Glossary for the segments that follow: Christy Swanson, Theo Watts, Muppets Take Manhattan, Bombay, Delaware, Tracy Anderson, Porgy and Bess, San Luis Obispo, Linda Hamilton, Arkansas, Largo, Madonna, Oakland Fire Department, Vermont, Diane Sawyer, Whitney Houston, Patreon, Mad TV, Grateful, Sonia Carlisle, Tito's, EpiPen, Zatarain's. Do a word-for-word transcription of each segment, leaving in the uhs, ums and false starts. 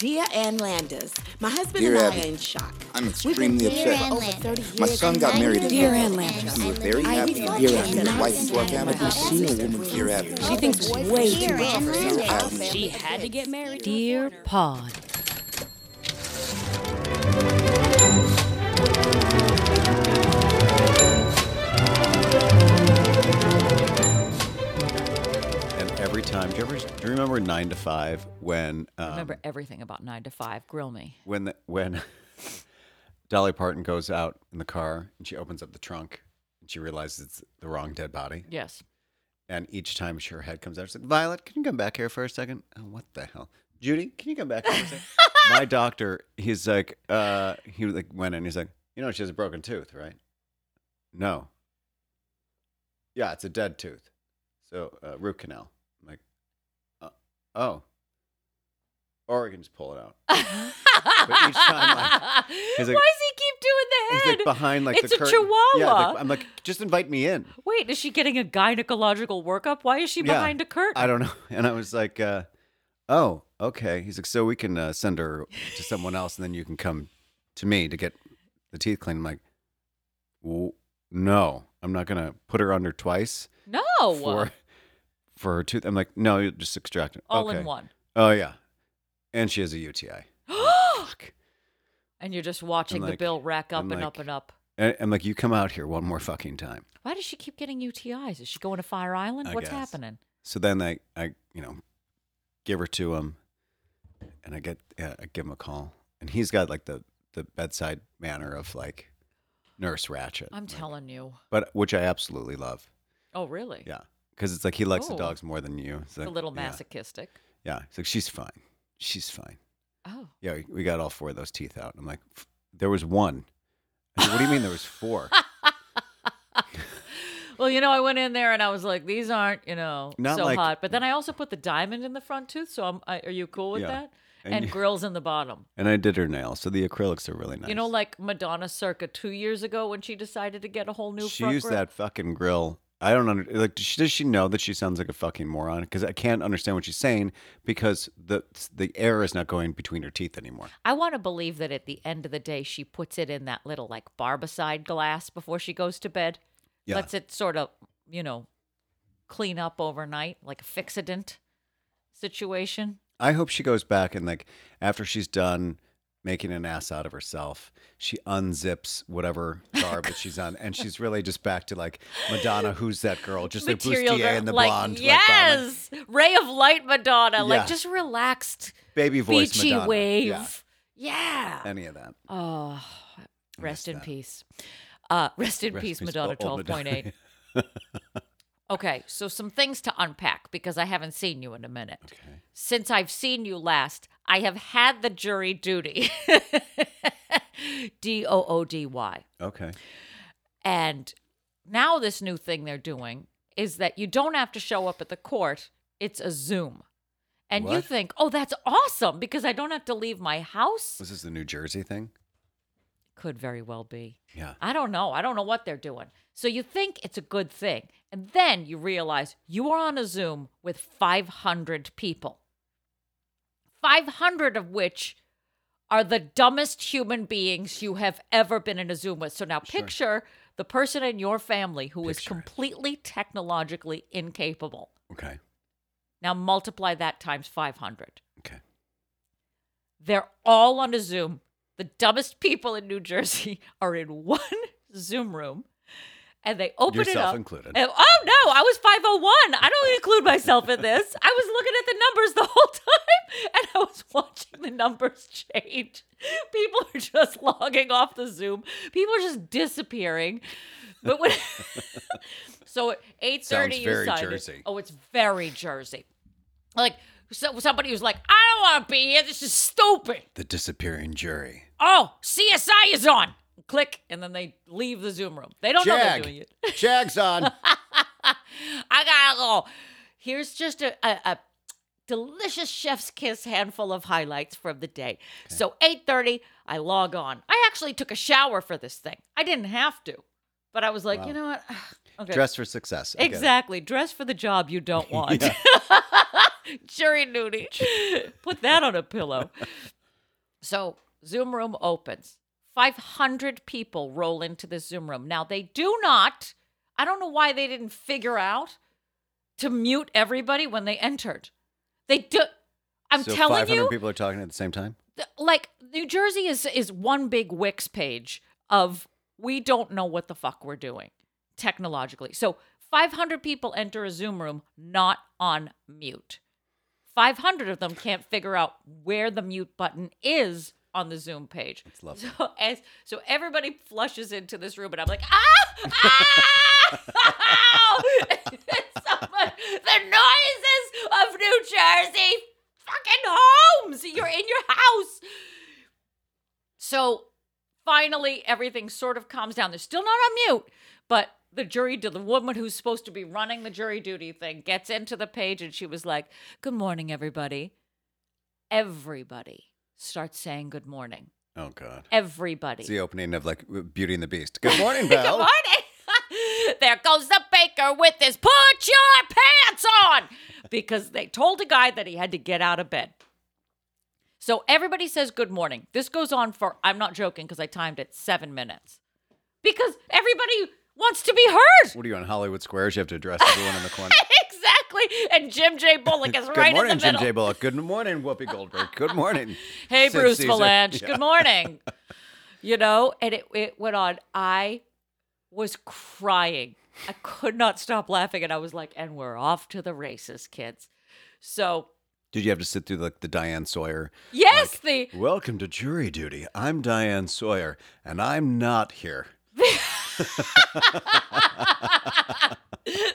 Dear Ann Landers, my husband Dear and Abby, I are in shock. I'm extremely upset. Over thirty years. My son got married again. Dear Ann Landers. We were very happy. Dear Abby, his wife is working out. I've seen a woman, Dear Abby. She thinks way too much of herself. She had to get married. Dear Pod. Every time, do you, ever, do you remember Nine to Five? When um, I remember everything about Nine to Five. Grill me. When the, when Dolly Parton goes out in the car and she opens up the trunk and she realizes it's the wrong dead body. Yes. And each time her head comes out, she's like, "Violet, can you come back here for a second? Oh, what the hell? Judy, can you come back here for a second?" My doctor, he's like, uh, he like went in. He's like, "You know, she has a broken tooth, right?" "No." "Yeah, it's a dead tooth. So uh, root canal." "Oh, or we can just pull it out." But each time, like, he's like, why does he keep doing the head? He's like behind, like it's the curtain. It's a chihuahua. Yeah, like, I'm like, just invite me in. Wait, is she getting a gynecological workup? Why is she behind yeah, a curtain? I don't know. And I was like, uh, oh, okay. He's like, so we can uh, send her to someone else, and then you can come to me to get the teeth cleaned. I'm like, well, no, I'm not gonna put her under twice. No. For- For her tooth, I'm like, no, you just extract it. All okay. in one. Oh, yeah. And she has a U T I. Fuck. And you're just watching like, the bill rack up I'm and like, up and up. I'm like, you come out here one more fucking time. Why does she keep getting U T Is? Is she going to Fire Island? I What's guess. happening? So then I, I, you know, give her to him, and I get, yeah, I give him a call. And he's got like the, the bedside manner of like Nurse Ratchet. I'm like, telling you. But which I absolutely love. Oh, really? Yeah. Because it's like he likes oh. the dogs more than you. It's like, a little masochistic. Yeah. yeah. It's like, she's fine. She's fine. Oh. Yeah, we, we got all four of those teeth out. And I'm like, there was one. I said, what do you mean there was four? Well, you know, I went in there and I was like, these aren't, you know, Not so like, hot. But then I also put the diamond in the front tooth. So I'm, I, are you cool with yeah. that? And, and you, grills in the bottom. And I did her nails. So the acrylics are really nice. You know, like Madonna circa two years ago when she decided to get a whole new she front She used grill? that fucking grill. I don't under like. Does she, does she know that she sounds like a fucking moron? Because I can't understand what she's saying because the the air is not going between her teeth anymore. I want to believe that at the end of the day, she puts it in that little like barbicide glass before she goes to bed. Yeah. Lets it sort of, you know, clean up overnight, like a fixidant situation. I hope she goes back and like after she's done making an ass out of herself, she unzips whatever garbage she's on, and she's really just back to like Madonna, who's that girl? Just like Bustier and the like, blonde. Yes, like ray of light Madonna, yeah. like just relaxed, baby voice beachy Madonna. Wave. Yeah. yeah, any of that. Oh, rest in that. peace. Uh, rest in rest peace, peace, Madonna twelve point eight. Okay, so some things to unpack because I haven't seen you in a minute. Okay. Since I've seen you last, I have had the jury duty. D O O D Y. Okay. And now this new thing they're doing is that you don't have to show up at the court. It's a Zoom. And what? You think, oh, that's awesome because I don't have to leave my house. Was this the New Jersey thing? Could very well be. Yeah. I don't know. I don't know what they're doing. So you think it's a good thing. And then you realize you are on a Zoom with five hundred people. five hundred of which are the dumbest human beings you have ever been in a Zoom with. So now picture sure. the person in your family who picture is completely it. technologically incapable. Okay. Now multiply that times five hundred. Okay. They're all on a Zoom. The dumbest people in New Jersey are in one Zoom room, and they open Yourself it up. Included. And, oh, no, I was five oh one. I don't include myself in this. I was looking at the numbers the whole time, and I was watching the numbers change. People are just logging off the Zoom. People are just disappearing. But when So at eight thirty, Sounds you sign Jersey. It. Oh, it's very Jersey. Like, so somebody who's like, I don't want to be here. This is stupid. The disappearing jury. Oh, C S I is on. Click, and then they leave the Zoom room. They don't Jag. know they're doing it. Jag's on. I gotta go. Here's just a, a, a delicious chef's kiss handful of highlights from the day. Okay. So eight thirty, I log on. I actually took a shower for this thing. I didn't have to, but I was like, wow. you know what? Okay. Dress for success. I exactly. Dress for the job you don't want. Jury duty. Put that on a pillow. So Zoom room opens. five hundred people roll into this Zoom room. Now, they do not, I don't know why they didn't figure out to mute everybody when they entered. They do, I'm so telling five hundred you. five hundred people are talking at the same time? Like, New Jersey is, is one big Wix page of we don't know what the fuck we're doing technologically. So five hundred people enter a Zoom room not on mute. five hundred of them can't figure out where the mute button is on the Zoom page. It's lovely. So, as, so everybody flushes into this room, and I'm like, ah! Ah! Someone, the noises of New Jersey fucking homes! You're in your house! So finally, everything sort of calms down. They're still not on mute, but the jury, the woman who's supposed to be running the jury duty thing gets into the page, and she was like, good morning, everybody. Everybody starts saying good morning. Oh, God. Everybody. It's the opening of, like, Beauty and the Beast. Good morning, Belle. Good morning. There goes the baker with his put your pants on, because they told a guy that he had to get out of bed. So everybody says good morning. This goes on for, I'm not joking, because I timed it, seven minutes. Because everybody wants to be heard. What are you, on Hollywood Squares? You have to address everyone in the corner. Exactly. And Jim J. Bullock is right morning, in the middle. Good morning, Jim J. Bullock. Good morning, Whoopi Goldberg. Good morning. Hey, Seth Bruce Valanche. Yeah. Good morning. You know, and it, it went on. I was crying. I could not stop laughing. And I was like, and we're off to the races, kids. So. Did you have to sit through like the Diane Sawyer? Yes. Like, the welcome to jury duty. I'm Diane Sawyer, and I'm not here.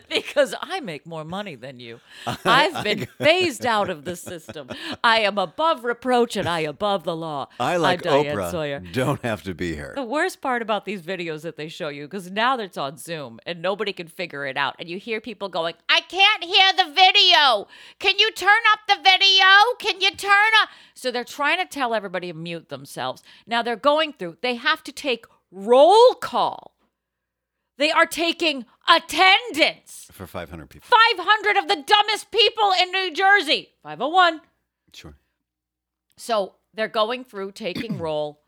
Because I make more money than you. I've been phased out of the system. I am above reproach and I above the law. I like I'm Diane Oprah. Sawyer. Don't have to be here. The worst part about these videos that they show you, because now it's on Zoom and nobody can figure it out, and you hear people going, "I can't hear the video. Can you turn up the video? Can you turn up?" So they're trying to tell everybody to mute themselves. Now they're going through. They have to take roll call. They are taking attendance. For five hundred people. five hundred of the dumbest people in New Jersey. five oh one. Sure. So they're going through, taking roll.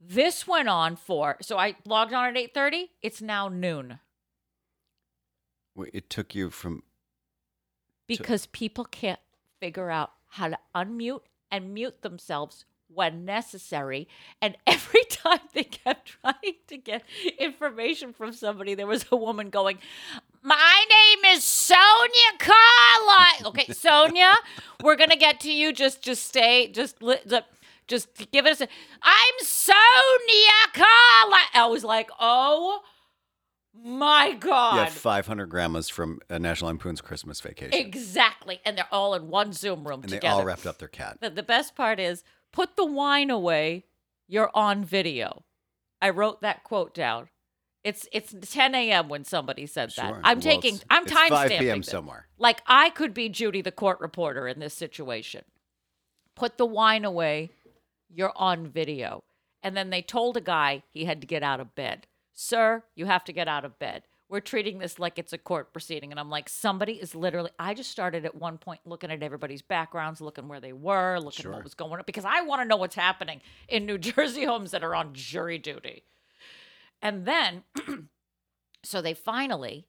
This went on for, so I logged on at eight thirty. It's now noon. Wait, it took you from... Because to- people can't figure out how to unmute and mute themselves when necessary, and every time they kept trying to get information from somebody, there was a woman going, "My name is Sonia Carlisle." Okay, Sonia, we're gonna get to you. Just, just stay. Just, just give us. A, I'm Sonia Carlisle. I was like, oh my God. You have five hundred grandmas from uh, National Lampoon's Christmas Vacation. Exactly, and they're all in one Zoom room and together. And they all wrapped up their cat. The, the best part is, put the wine away. You're on video. I wrote that quote down. It's it's ten a.m. when somebody said that. Sure. I'm well, taking. It's, I'm time stamping. five p.m. somewhere. Like, I could be Judy, the court reporter, in this situation. Put the wine away. You're on video. And then they told a guy he had to get out of bed. Sir, you have to get out of bed. We're treating this like it's a court proceeding. And I'm like, somebody is literally, I just started at one point looking at everybody's backgrounds, looking where they were, looking sure. at what was going on, because I want to know what's happening in New Jersey homes that are on jury duty. And then, so they finally,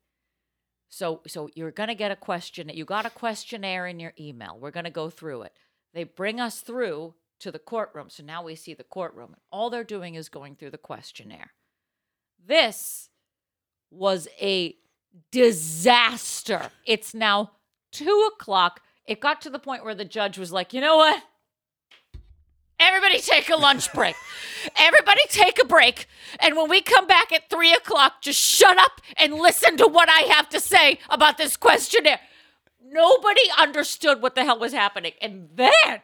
so so you're going to get a question. You got a questionnaire in your email. We're going to go through it. They bring us through to the courtroom. So now we see the courtroom. And all they're doing is going through the questionnaire. This was a disaster. It's now two o'clock. It got to the point where the judge was like, you know what? Everybody take a lunch break. Everybody take a break. And when we come back at three o'clock, just shut up and listen to what I have to say about this questionnaire. Nobody understood what the hell was happening. And then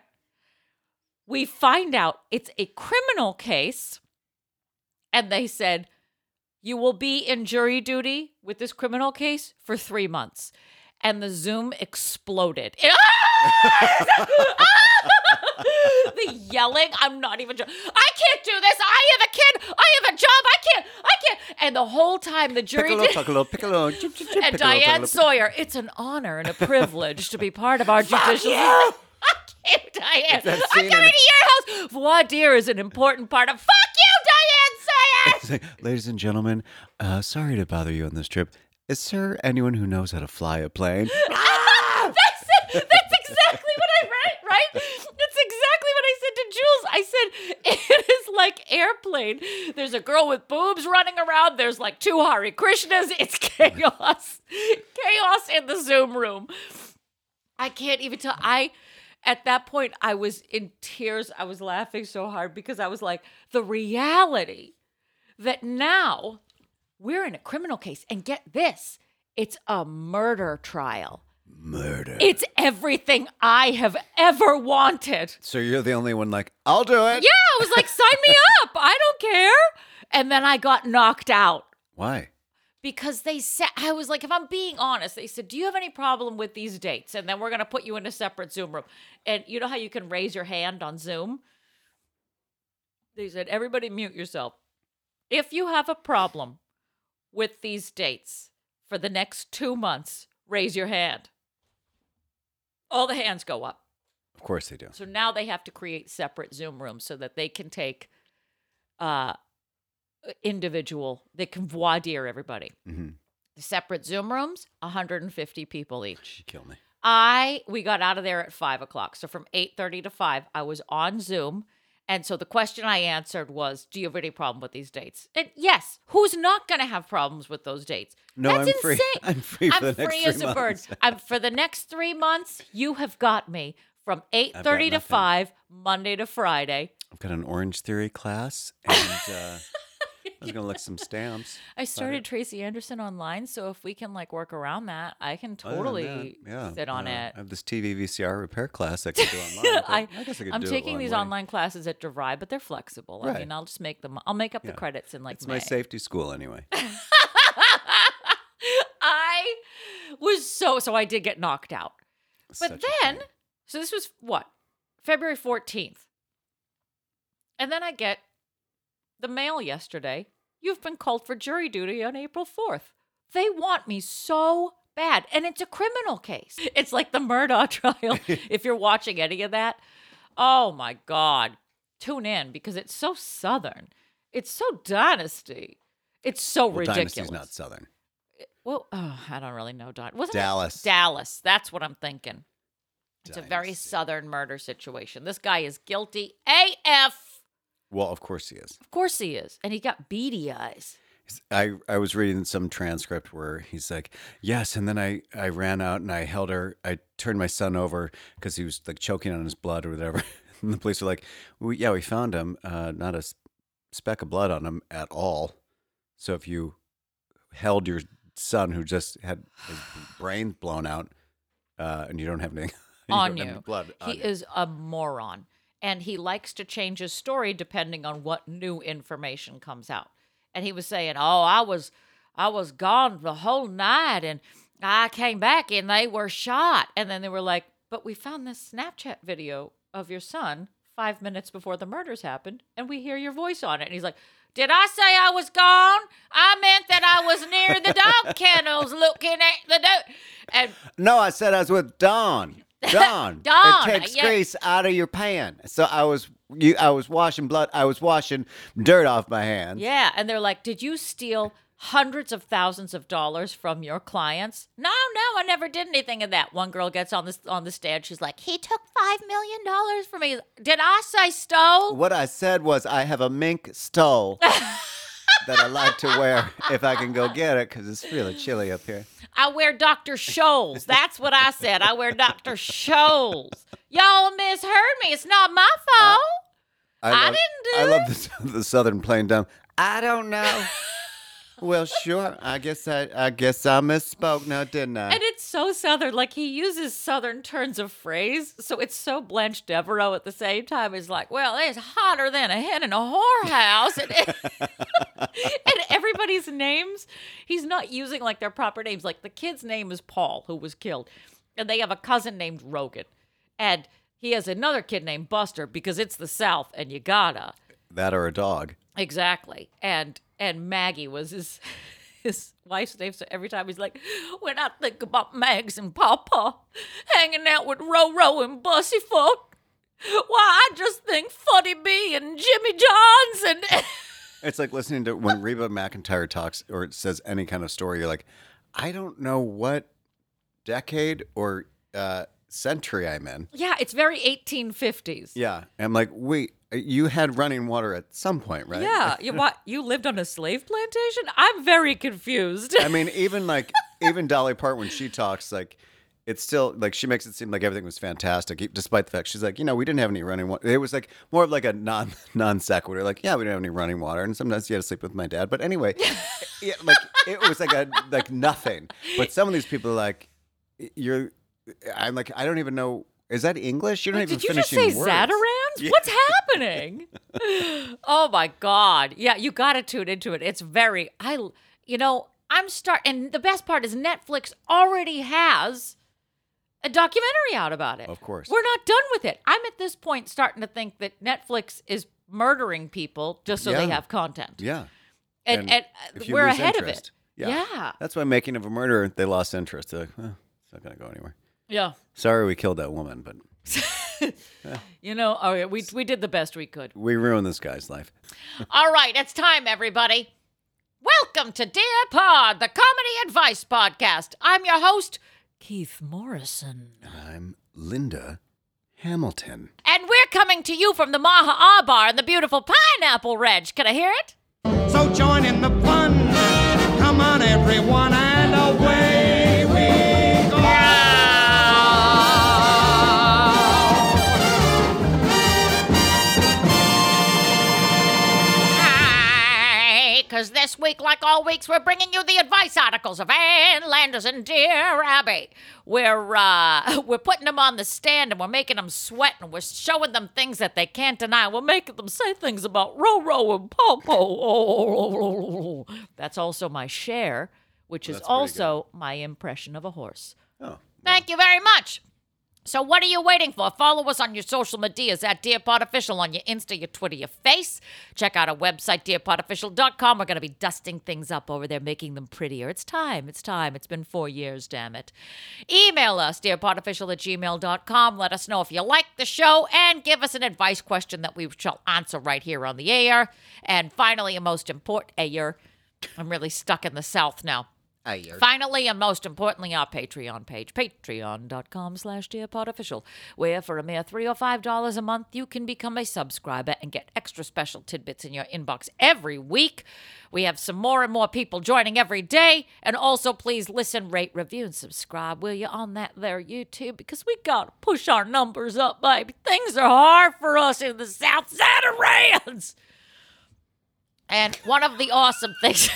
we find out it's a criminal case. And they said, you will be in jury duty with this criminal case for three months. And the Zoom exploded. It, ah! Ah! The yelling, I'm not even joking. I can't do this. I have a kid. I have a job. I can't. I can't. And the whole time the jury piccolo, did... Piccolo, piccolo, piccolo, chip, chip, chip, and piccolo, Diane piccolo, Sawyer, it's an honor and a privilege to be part of our judicial... Yeah. Fuck you, Diane. I'm coming in... to your house. Voir dire is an important part of... Fuck you, Diane Sawyer! Like, ladies and gentlemen, uh, sorry to bother you on this trip. Is there anyone who knows how to fly a plane? Ah! That's it. That's exactly what I read, right? That's exactly what I said to Jules. I said, it is like Airplane. There's a girl with boobs running around. There's like two Hare Krishnas. It's chaos. Chaos in the Zoom room. I can't even tell. I... At that point, I was in tears. I was laughing so hard because I was like, the reality that now we're in a criminal case. And get this, it's a murder trial. Murder. It's everything I have ever wanted. So you're the only one like, I'll do it. Yeah, I was like, sign me up. I don't care. And then I got knocked out. Why? Because they said, I was like, if I'm being honest, they said, do you have any problem with these dates? And then we're going to put you in a separate Zoom room. And you know how you can raise your hand on Zoom? They said, everybody mute yourself. If you have a problem with these dates for the next two months, raise your hand. All the hands go up. Of course they do. So now they have to create separate Zoom rooms so that they can take... uh individual, they can voir dire everybody. Mm-hmm. The separate Zoom rooms, one hundred fifty people each. You kill me. I, we got out of there at five o'clock. So from eight thirty to five, I was on Zoom. And so the question I answered was, do you have any problem with these dates? And yes, who's not going to have problems with those dates? No, that's I'm insane. Free. I'm free for I'm the free next as three a months. Bird. I'm, for the next three months, you have got me from eight thirty to five, Monday to Friday. I've got an Orange Theory class and... Uh, I was going to look some stamps. I started Tracy Anderson online, so if we can like work around that, I can totally that, yeah, sit on yeah. it. I have this T V V C R repair class I can do online. I, I guess I could I'm do taking it these way. Online classes at DeVry, but they're flexible. Right. I mean, I'll just make them. I'll make up yeah. the credits in like it's May. It's my safety school anyway. I was so so I did get knocked out, it's but then so this was what February fourteenth, and then I get the mail yesterday. You've been called for jury duty on April fourth. They want me so bad. And it's a criminal case. It's like the Murdaugh trial, if you're watching any of that. Oh, my God. Tune in, because it's so Southern. It's so Dynasty. It's so well, ridiculous. Dynasty's not Southern. It, well, oh, I don't really know. Don- wasn't Dallas. It Dallas. That's what I'm thinking. It's Dynasty. A very Southern murder situation. This guy is guilty A F. Well, of course he is. Of course he is. And he got beady eyes. I, I was reading some transcript where he's like, yes, and then I, I ran out and I held her. I turned my son over because he was like choking on his blood or whatever. And the police were like, well, yeah, we found him. Uh, not a speck of blood on him at all. So if you held your son who just had his brain blown out uh, and you don't have anything you on you, blood, he on is you. A moron. And he likes to change his story depending on what new information comes out. And he was saying, oh, I was I was gone the whole night and I came back and they were shot. And then they were like, but we found this Snapchat video of your son five minutes before the murders happened and we hear your voice on it. And he's like, did I say I was gone? I meant that I was near the dog kennels looking at the dog. And no, I said I was with Dawn. Dawn, Dawn, it takes yeah. grease out of your pan. So I was, you, I was washing blood. I was washing dirt off my hands. Yeah, and they're like, "Did you steal hundreds of thousands of dollars from your clients?" No, no, I never did anything of that. One girl gets on this on the stand. She's like, "He took five million dollars from me. Did I say stole?" What I said was, "I have a mink stole." That I like to wear if I can go get it because it's really chilly up here. I wear Doctor Scholl's. That's what I said. I wear Doctor Scholl's. Y'all misheard me. It's not my fault. I, I, I love, didn't do it. I love the, the Southern plain dumb. I don't know. Well, sure. I guess I, I guess I misspoke now, didn't I? And it's so Southern. Like, he uses Southern turns of phrase. So it's so Blanche Devereaux at the same time. He's like, well, it's hotter than a hen in a whorehouse. And, and everybody's names, he's not using, like, their proper names. Like, the kid's name is Paul, who was killed. And they have a cousin named Rogan. And he has another kid named Buster because it's the South and you gotta. That or a dog. Exactly. And and Maggie was his his wife's name. So every time he's like, when I think about Mags and Papa hanging out with Roro and Bussyfoot, why, I just think Funny B and Jimmy Johnson. It's like listening to when Reba McEntire talks or says any kind of story, you're like, I don't know what decade or uh, century I'm in. Yeah, it's very eighteen fifties. Yeah. And I'm like, wait, you had running water at some point, right? Yeah. You what? You lived on a slave plantation? I'm very confused. I mean, even like, even Dolly Parton, when she talks, like, it's still, like, she makes it seem like everything was fantastic, despite the fact she's like, you know, we didn't have any running water. It was, like, more of, like, a non, non sequitur. Like, yeah, we didn't have any running water, and sometimes you had to sleep with my dad. But anyway, yeah, like, it was, like, a like nothing. But some of these people are like, you're, I'm like, I don't even know. Is that English? You don't Wait, even finish your words. Did you just say Zatarain's? Yeah. What's happening? Oh, my God. Yeah, you got to tune into it. It's very, I, you know, I'm start, and the best part is Netflix already has a documentary out about it. Of course. We're not done with it. I'm at this point starting to think that Netflix is murdering people just so yeah. they have content. Yeah. And, and, and we're ahead interest, of it. Yeah. yeah. That's why Making of a Murderer, they lost interest. They're like, oh, it's not going to go anywhere. Yeah. Sorry we killed that woman, but... yeah. You know, all right, we we did the best we could. We ruined this guy's life. All right, it's time, everybody. Welcome to Dear Pod, the comedy advice podcast. I'm your host... Keith Morrison. I'm Linda Hamilton. And we're coming to you from the Maha Abar and the beautiful Pineapple Ridge. Can I hear it? So join in the fun. Come on, everyone, and away we go. Because this week, like all weeks, we're bringing you the advice articles of Ann Landers and Dear Abby. We're uh, we're putting them on the stand, and we're making them sweat, and we're showing them things that they can't deny. We're making them say things about Roro and Popo. Oh, that's also my share, which well, is also my impression of a horse. Oh, well. Thank you very much. So what are you waiting for? Follow us on your social medias at DearPodOfficial on your Insta, your Twitter, your Face. Check out our website, dear pod official dot com. We're going to be dusting things up over there, making them prettier. It's time. It's time. It's been four years, damn it. Email us, dear pod official at gmail dot com. Let us know if you like the show and give us an advice question that we shall answer right here on the air. And finally, a most important air. I'm really stuck in the South now. Finally, and most importantly, our Patreon page, patreon.com slash DearPodOfficial, where for a mere three dollars or five dollars a month, you can become a subscriber and get extra special tidbits in your inbox every week. We have some more and more people joining every day. And also, please listen, rate, review, and subscribe, will you, on that there YouTube, because we got to push our numbers up, baby. Things are hard for us in the South Zatarain's. And one of the awesome things...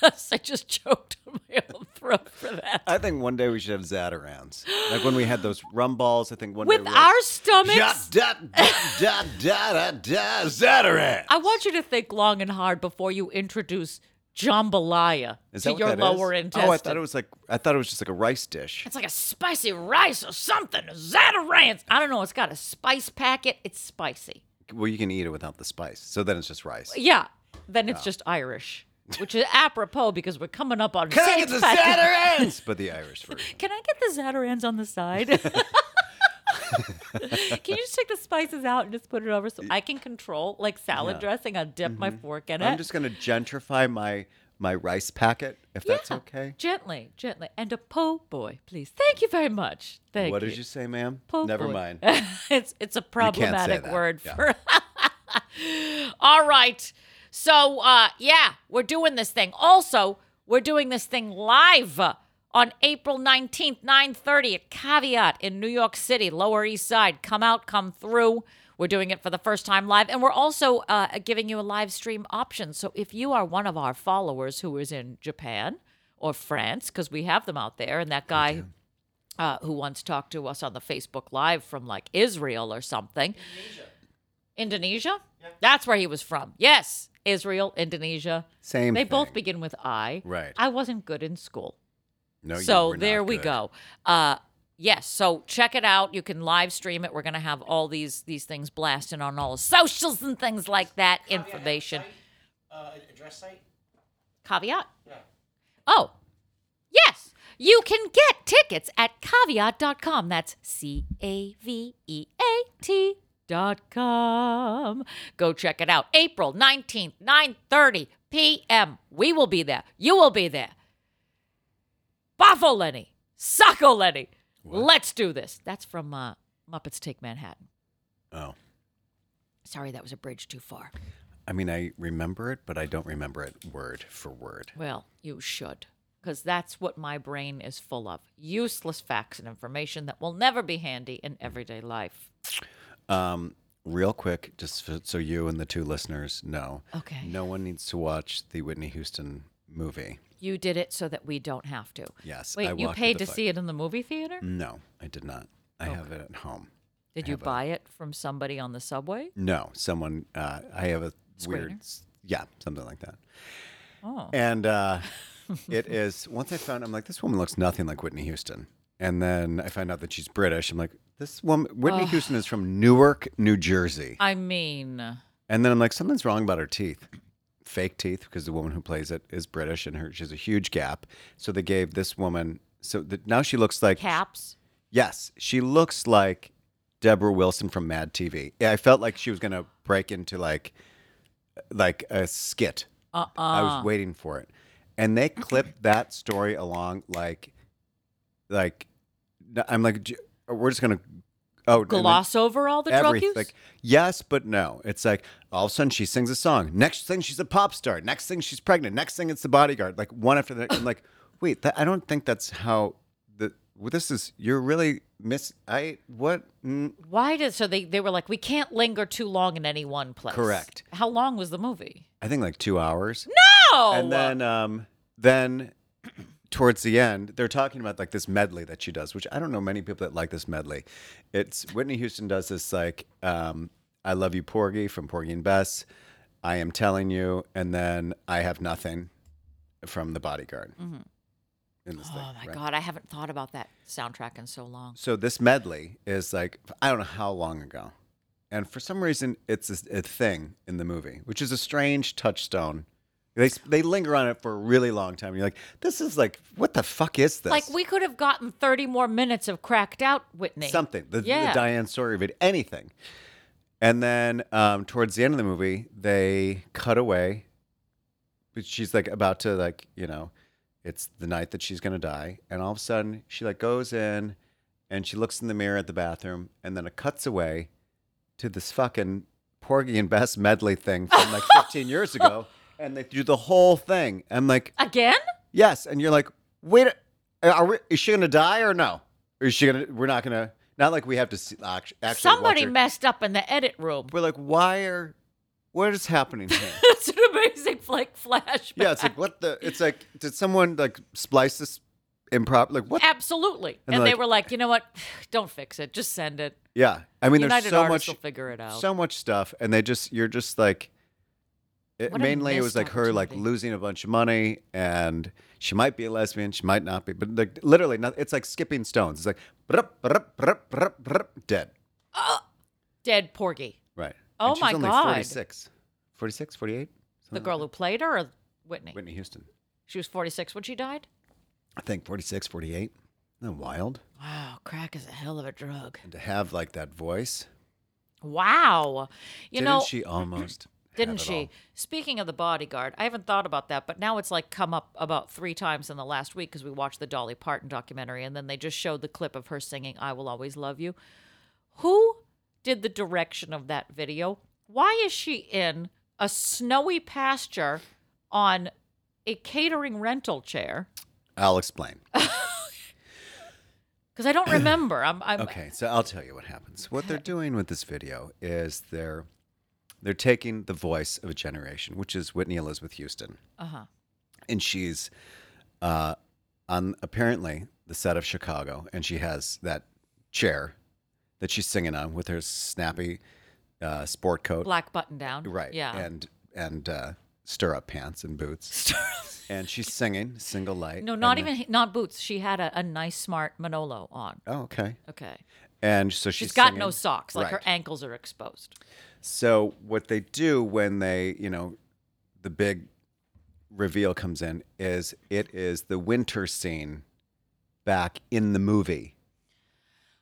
I just choked on my own throat for that. I think one day we should have Zatarain's. Like when we had those rum balls, I think one With day we With our like, stomachs? Da, da, da, da, da, da, Zatarain's. I want you to think long and hard before you introduce jambalaya to your lower is? intestine. Oh, I thought it was like, I thought it was just like a rice dish. It's like a spicy rice or something. Zatarain's. I don't know. It's got a spice packet. It's spicy. Well, you can eat it without the spice. So then it's just rice. Yeah. Then it's oh. just Irish. Which is apropos because we're coming up on... Can I get the Zatarain's? But the Irish version. Can I get the Zatarain's on the side? Can you just take the spices out and just put it over so I can control, like salad yeah. dressing? I'll dip mm-hmm. my fork in I'm it. I'm just going to gentrify my my rice packet, if yeah. that's okay. Gently, gently. And a po' boy, please. Thank you very much. Thank what you. What did you say, ma'am? Po' Never boy. mind. it's, it's a problematic word yeah. for... All right. So, uh, yeah, we're doing this thing. Also, we're doing this thing live on April nineteenth, nine thirty at Caveat in New York City, Lower East Side. Come out, come through. We're doing it for the first time live. And we're also uh, giving you a live stream option. So if you are one of our followers who is in Japan or France, because we have them out there, and that guy uh, who once talked to us on the Facebook Live from like Israel or something. Indonesia. Indonesia? Yeah. That's where he was from. Yes. Israel, Indonesia. Same They thing. both begin with I. Right. I wasn't good in school. No, you So were not there good. we go. Uh, yes. So check it out. You can live stream it. We're going to have all these these things blasting on all the socials and things like that. Information. Uh, address site? Caveat? Yeah. Oh, yes. You can get tickets at caveat dot com. That's C A V E A T dot com. Go check it out. April nineteenth, nine thirty p.m. We will be there. You will be there. Boffo Lenny. Socko Lenny. What? Let's do this. That's from uh, Muppets Take Manhattan. Oh. Sorry, that was a bridge too far. I mean, I remember it, but I don't remember it word for word. Well, you should, because that's what my brain is full of. Useless facts and information that will never be handy in everyday life. Um, real quick, just so you and the two listeners know. Okay. No one needs to watch the Whitney Houston movie. You did it so that we don't have to. Yes. Wait, I you paid to fight. see it in the movie theater? No, I did not. I okay. have it at home. Did I you buy a... it from somebody on the subway? No, someone, uh, I have a... Screener? Weird, yeah, something like that. Oh, and uh, it is. Once I found, I'm like, this woman looks nothing like Whitney Houston, and then I find out that she's British. I'm like, this woman, Whitney oh. Houston, is from Newark, New Jersey. I mean, and then I'm like, something's wrong about her teeth, fake teeth, because the woman who plays it is British, and her she has a huge gap. So they gave this woman, so that now she looks like caps. Yes, she looks like Deborah Wilson from Mad T V. Yeah, I felt like she was gonna break into like. Like a skit. Uh-uh. I was waiting for it. And they clipped that story along like, like, I'm like, we're just going to. Oh, gloss over all the drug use? Like, yes, but no. It's like, all of a sudden she sings a song. Next thing she's a pop star. Next thing she's pregnant. Next thing it's The Bodyguard. Like one after the next. I'm like, wait, that, I don't think that's how the, well, this is, you're really miss, I, what? Mm. Why did, so they, they were like, we can't linger too long in any one place. Correct. How long was the movie? I think like two hours. No! And then, um, then towards the end, they're talking about like this medley that she does, which I don't know many people that like this medley. It's Whitney Houston does this like, um, I Love You Porgy from Porgy and Bess, I Am Telling You, and then I Have Nothing from The Bodyguard. Mm-hmm. In this oh thing, my right? God, I haven't thought about that soundtrack in so long. So this medley is like, I don't know how long ago. And for some reason, it's a, a thing in the movie, which is a strange touchstone. They they linger on it for a really long time. You're like, this is like, what the fuck is this? Like, we could have gotten thirty more minutes of cracked out Whitney. Something. The, yeah. the Diane Sawyer video, anything. And then um, towards the end of the movie, they cut away. But she's like about to like, you know. It's the night that she's gonna die, and all of a sudden she like goes in, and she looks in the mirror at the bathroom, and then it cuts away to this fucking Porgy and Bess medley thing from like fifteen years ago, and they do the whole thing. I'm like, again? Yes, and you're like, wait, are we, is she gonna die or no? Or is she gonna? We're not gonna. Not like we have to see, actually. Somebody watch her. Messed up in the edit room. We're like, why are? What is happening here? It's an amazing like flashback. Yeah, it's like what the it's like did someone like splice this improv like what? Absolutely. And, and like, they were like, you know what? Don't fix it. Just send it. Yeah. I mean United there's so Artists much will figure it out. So much stuff and they just you're just like it, mainly it was like her like losing a bunch of money and she might be a lesbian, she might not be, but like literally not, it's like skipping stones. It's like brup, brup, brup, brup, brup, dead. Uh, dead Porgy. Right. Oh, my God. She's only forty-six, forty-eight? The girl like who played her or Whitney? Whitney Houston. She was forty-six when she died? I think forty-six, forty-eight. Isn't that wild? Wow, crack is a hell of a drug. And to have, like, that voice. Wow. You didn't know, she almost Didn't she? All. Speaking of The Bodyguard, I haven't thought about that, but now it's, like, come up about three times in the last week because we watched the Dolly Parton documentary, and then they just showed the clip of her singing I Will Always Love You. Who... did the direction of that video. Why is she in a snowy pasture on a catering rental chair? I'll explain. Because I don't remember. I'm, I'm Okay, so I'll tell you what happens. What they're doing with this video is they're they're taking the voice of a generation, which is Whitney Elizabeth Houston. Uh-huh. And she's uh, on apparently the set of Chicago, and she has that chair that she's singing on with her snappy uh, sport coat. Black button down. Right. Yeah. And and uh, stirrup pants and boots. And she's singing Single Light. No, not even, the... not boots. She had a, a nice, smart Manolo on. Oh, okay. Okay. And so she's She's got singing. No socks. Like right. Her ankles are exposed. So what they do when they, you know, the big reveal comes in is it is the winter scene back in the movie.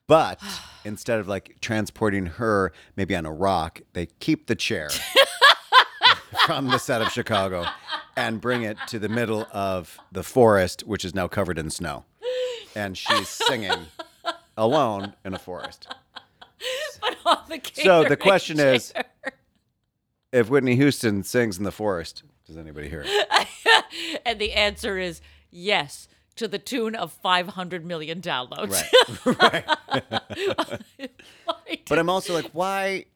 But instead of like transporting her maybe on a rock, they keep the chair from the set of Chicago and bring it to the middle of the forest, which is now covered in snow. And she's singing alone in a forest. But all the so the question chair. Is, if Whitney Houston sings in the forest, does anybody hear it? And the answer is yes, to the tune of five hundred million downloads. Right. Right. But I'm also like, why?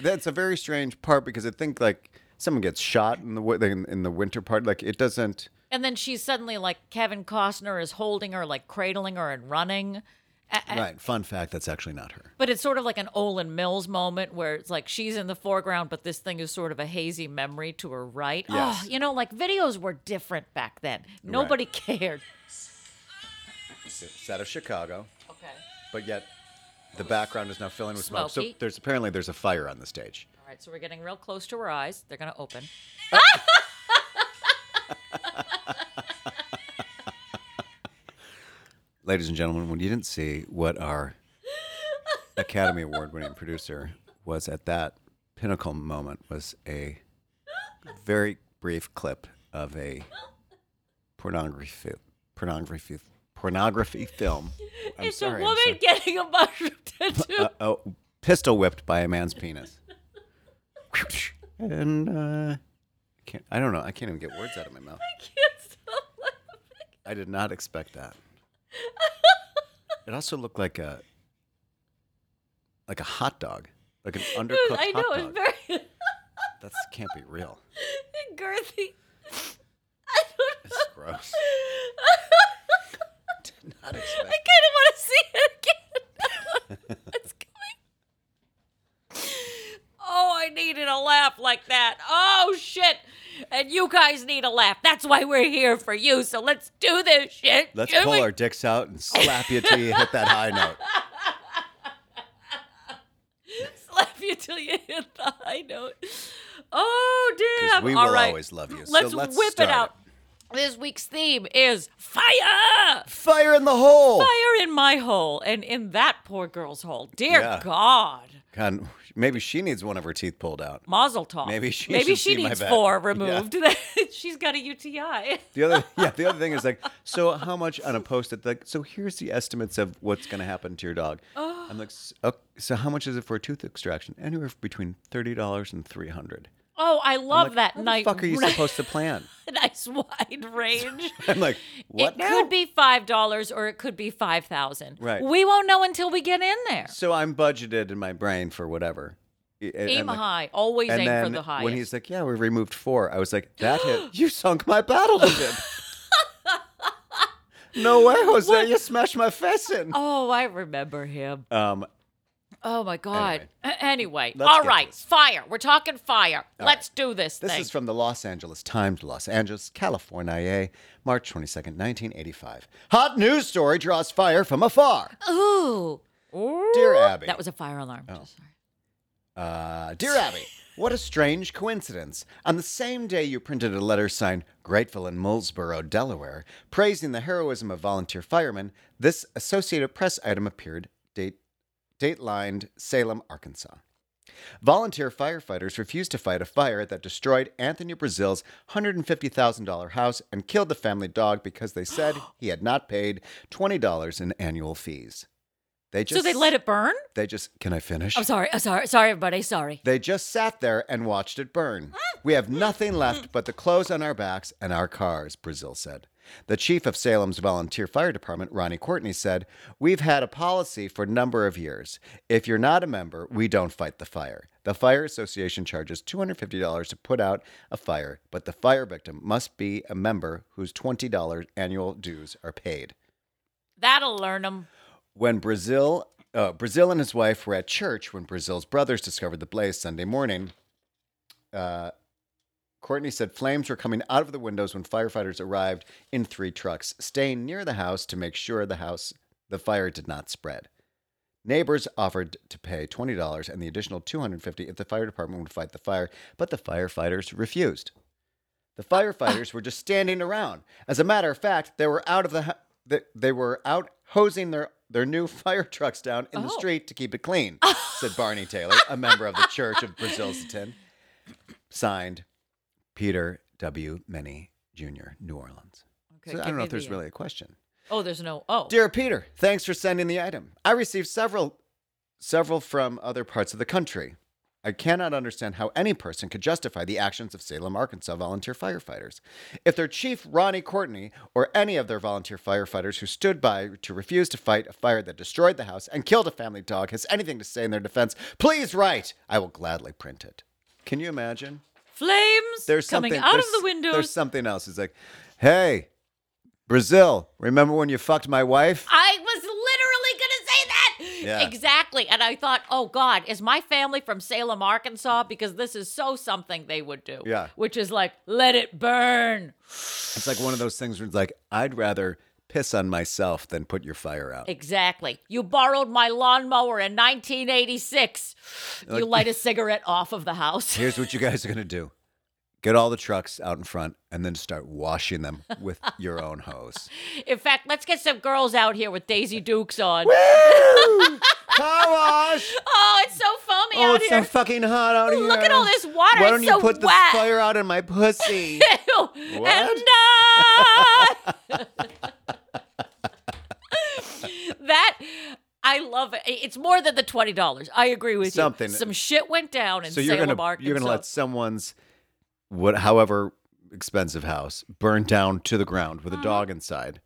That's a very strange part, because I think like someone gets shot in the in, in the winter part. Like it doesn't. And then she's suddenly like Kevin Costner is holding her, like cradling her and running. I, right. Fun fact, that's actually not her. But it's sort of like an Olin Mills moment where it's like she's in the foreground, but this thing is sort of a hazy memory to her right. Yes. Oh, you know, like videos were different back then. Nobody right. cared. It's out of Chicago. Okay. But yet the background is now filling with smoke. Smoky. So there's apparently there's a fire on the stage. All right. So we're getting real close to her eyes. They're going to open. Ladies and gentlemen, when you didn't see what our Academy Award-winning producer was at that pinnacle moment was a very brief clip of a pornography pornography pornography film. I'm it's sorry, a woman getting a mushroom tattoo. Uh, oh, pistol whipped by a man's penis. And uh, I can't. I don't know. I can't even get words out of my mouth. I can't stop laughing. I did not expect that. It also looked like a like a hot dog, like an undercooked it was, I know, hot dog. Very... that can't be real. And girthy. I don't know. It's gross. Did not expect. I kind of want to see it again. It's coming. Oh, I needed a laugh like that. Oh shit. And you guys need a laugh. That's why we're here for you. So let's do this shit. Let's Should pull we? our dicks out and slap you till you hit that high note. Slap you till you hit the high note. Oh, damn. We All will right. always love you. Let's, so let's whip start. it out. This week's theme is fire. Fire in the hole. Fire in my hole and in that poor girl's hole. Dear yeah. God. God. Maybe she needs one of her teeth pulled out. Mazel tov. Maybe she, Maybe she needs four removed. Yeah. She's got a U T I. The other, yeah. The other thing is like, so how much on a post-it? Like, so here's the estimates of what's going to happen to your dog. Oh. I'm like, okay, so how much is it for a tooth extraction? Anywhere between thirty dollars and three hundred. Oh, I love like, that how night. What the fuck are you supposed to plan? Nice wide range. I'm like, what? It now? could be five dollars or it could be five thousand. Right. We won't know until we get in there. So I'm budgeted in my brain for whatever. Aim like, high. Always aim then for the highest. When he's like, "Yeah, we removed four," I was like, "That hit. You sunk my battleship." No way, Jose! What? You smashed my face in. Oh, I remember him. Um. Oh, my God. Anyway. anyway. All right. This. Fire. We're talking fire. All Let's right. do this, this thing. This is from the Los Angeles Times, Los Angeles, California, March twenty-second, nineteen eighty-five. Hot news story draws fire from afar. Ooh. Ooh. Dear Abby. That was a fire alarm. Oh. Sorry. Uh, Dear Abby, what a strange coincidence. On the same day you printed a letter signed Grateful in Millsboro, Delaware, praising the heroism of volunteer firemen, this Associated Press item appeared date. Dateline, Salem, Arkansas. Volunteer firefighters refused to fight a fire that destroyed Anthony Brazil's one hundred fifty thousand dollars house and killed the family dog because they said he had not paid twenty dollars in annual fees. They just, so they let it burn? They just, can I finish? I'm sorry, I'm sorry, sorry everybody, sorry. They just sat there and watched it burn. We have nothing left but the clothes on our backs and our cars, Brazil said. The chief of Salem's volunteer fire department, Ronnie Courtney, said, "We've had a policy for a number of years. If you're not a member, we don't fight the fire. The fire association charges two hundred fifty dollars to put out a fire, but the fire victim must be a member whose twenty dollars annual dues are paid." That'll learn them. When Brazil, uh, Brazil and his wife were at church when Brazil's brothers discovered the blaze Sunday morning, uh... Courtney said flames were coming out of the windows when firefighters arrived in three trucks, staying near the house to make sure the house, the fire did not spread. Neighbors offered to pay twenty dollars and the additional two hundred fifty dollars if the fire department would fight the fire, but the firefighters refused. The firefighters were just standing around. As a matter of fact, they were out of the they were out hosing their their new fire trucks down in oh. the street to keep it clean, said Barney Taylor, a member of the Church of Brazilton. Signed, Peter W. Many Junior, New Orleans. Okay, so I don't know if there's the really a question. Oh, there's no. Oh, dear Peter, thanks for sending the item. I received several, several from other parts of the country. I cannot understand how any person could justify the actions of Salem, Arkansas volunteer firefighters. If their chief, Ronnie Courtney, or any of their volunteer firefighters who stood by to refuse to fight a fire that destroyed the house and killed a family dog has anything to say in their defense, please write. I will gladly print it. Can you imagine? Flames there's coming out of the windows. There's something else. It's like, hey, Brazil, remember when you fucked my wife? I was literally going to say that. Yeah. Exactly. And I thought, oh, God, is my family from Salem, Arkansas? Because this is so something they would do. Yeah. Which is like, let it burn. It's like one of those things where it's like, I'd rather piss on myself than put your fire out. Exactly. You borrowed my lawnmower in nineteen eighty-six. Like, you light a cigarette off of the house. Here's what you guys are going to do. Get all the trucks out in front and then start washing them with your own hose. In fact, let's get some girls out here with Daisy Dukes on. Woo! Car wash! Oh, it's so foamy oh, out here. Oh, it's so fucking hot out Look here. Look at all this water. Why it's don't so you put wet. This fire out in my pussy? Ew. What? And, uh... that... I love it. It's more than the twenty dollars. I agree with Something. You. Some shit went down in so Salem, you're gonna, Arkansas. You're going to let someone's... What, however expensive house burned down to the ground with a dog inside.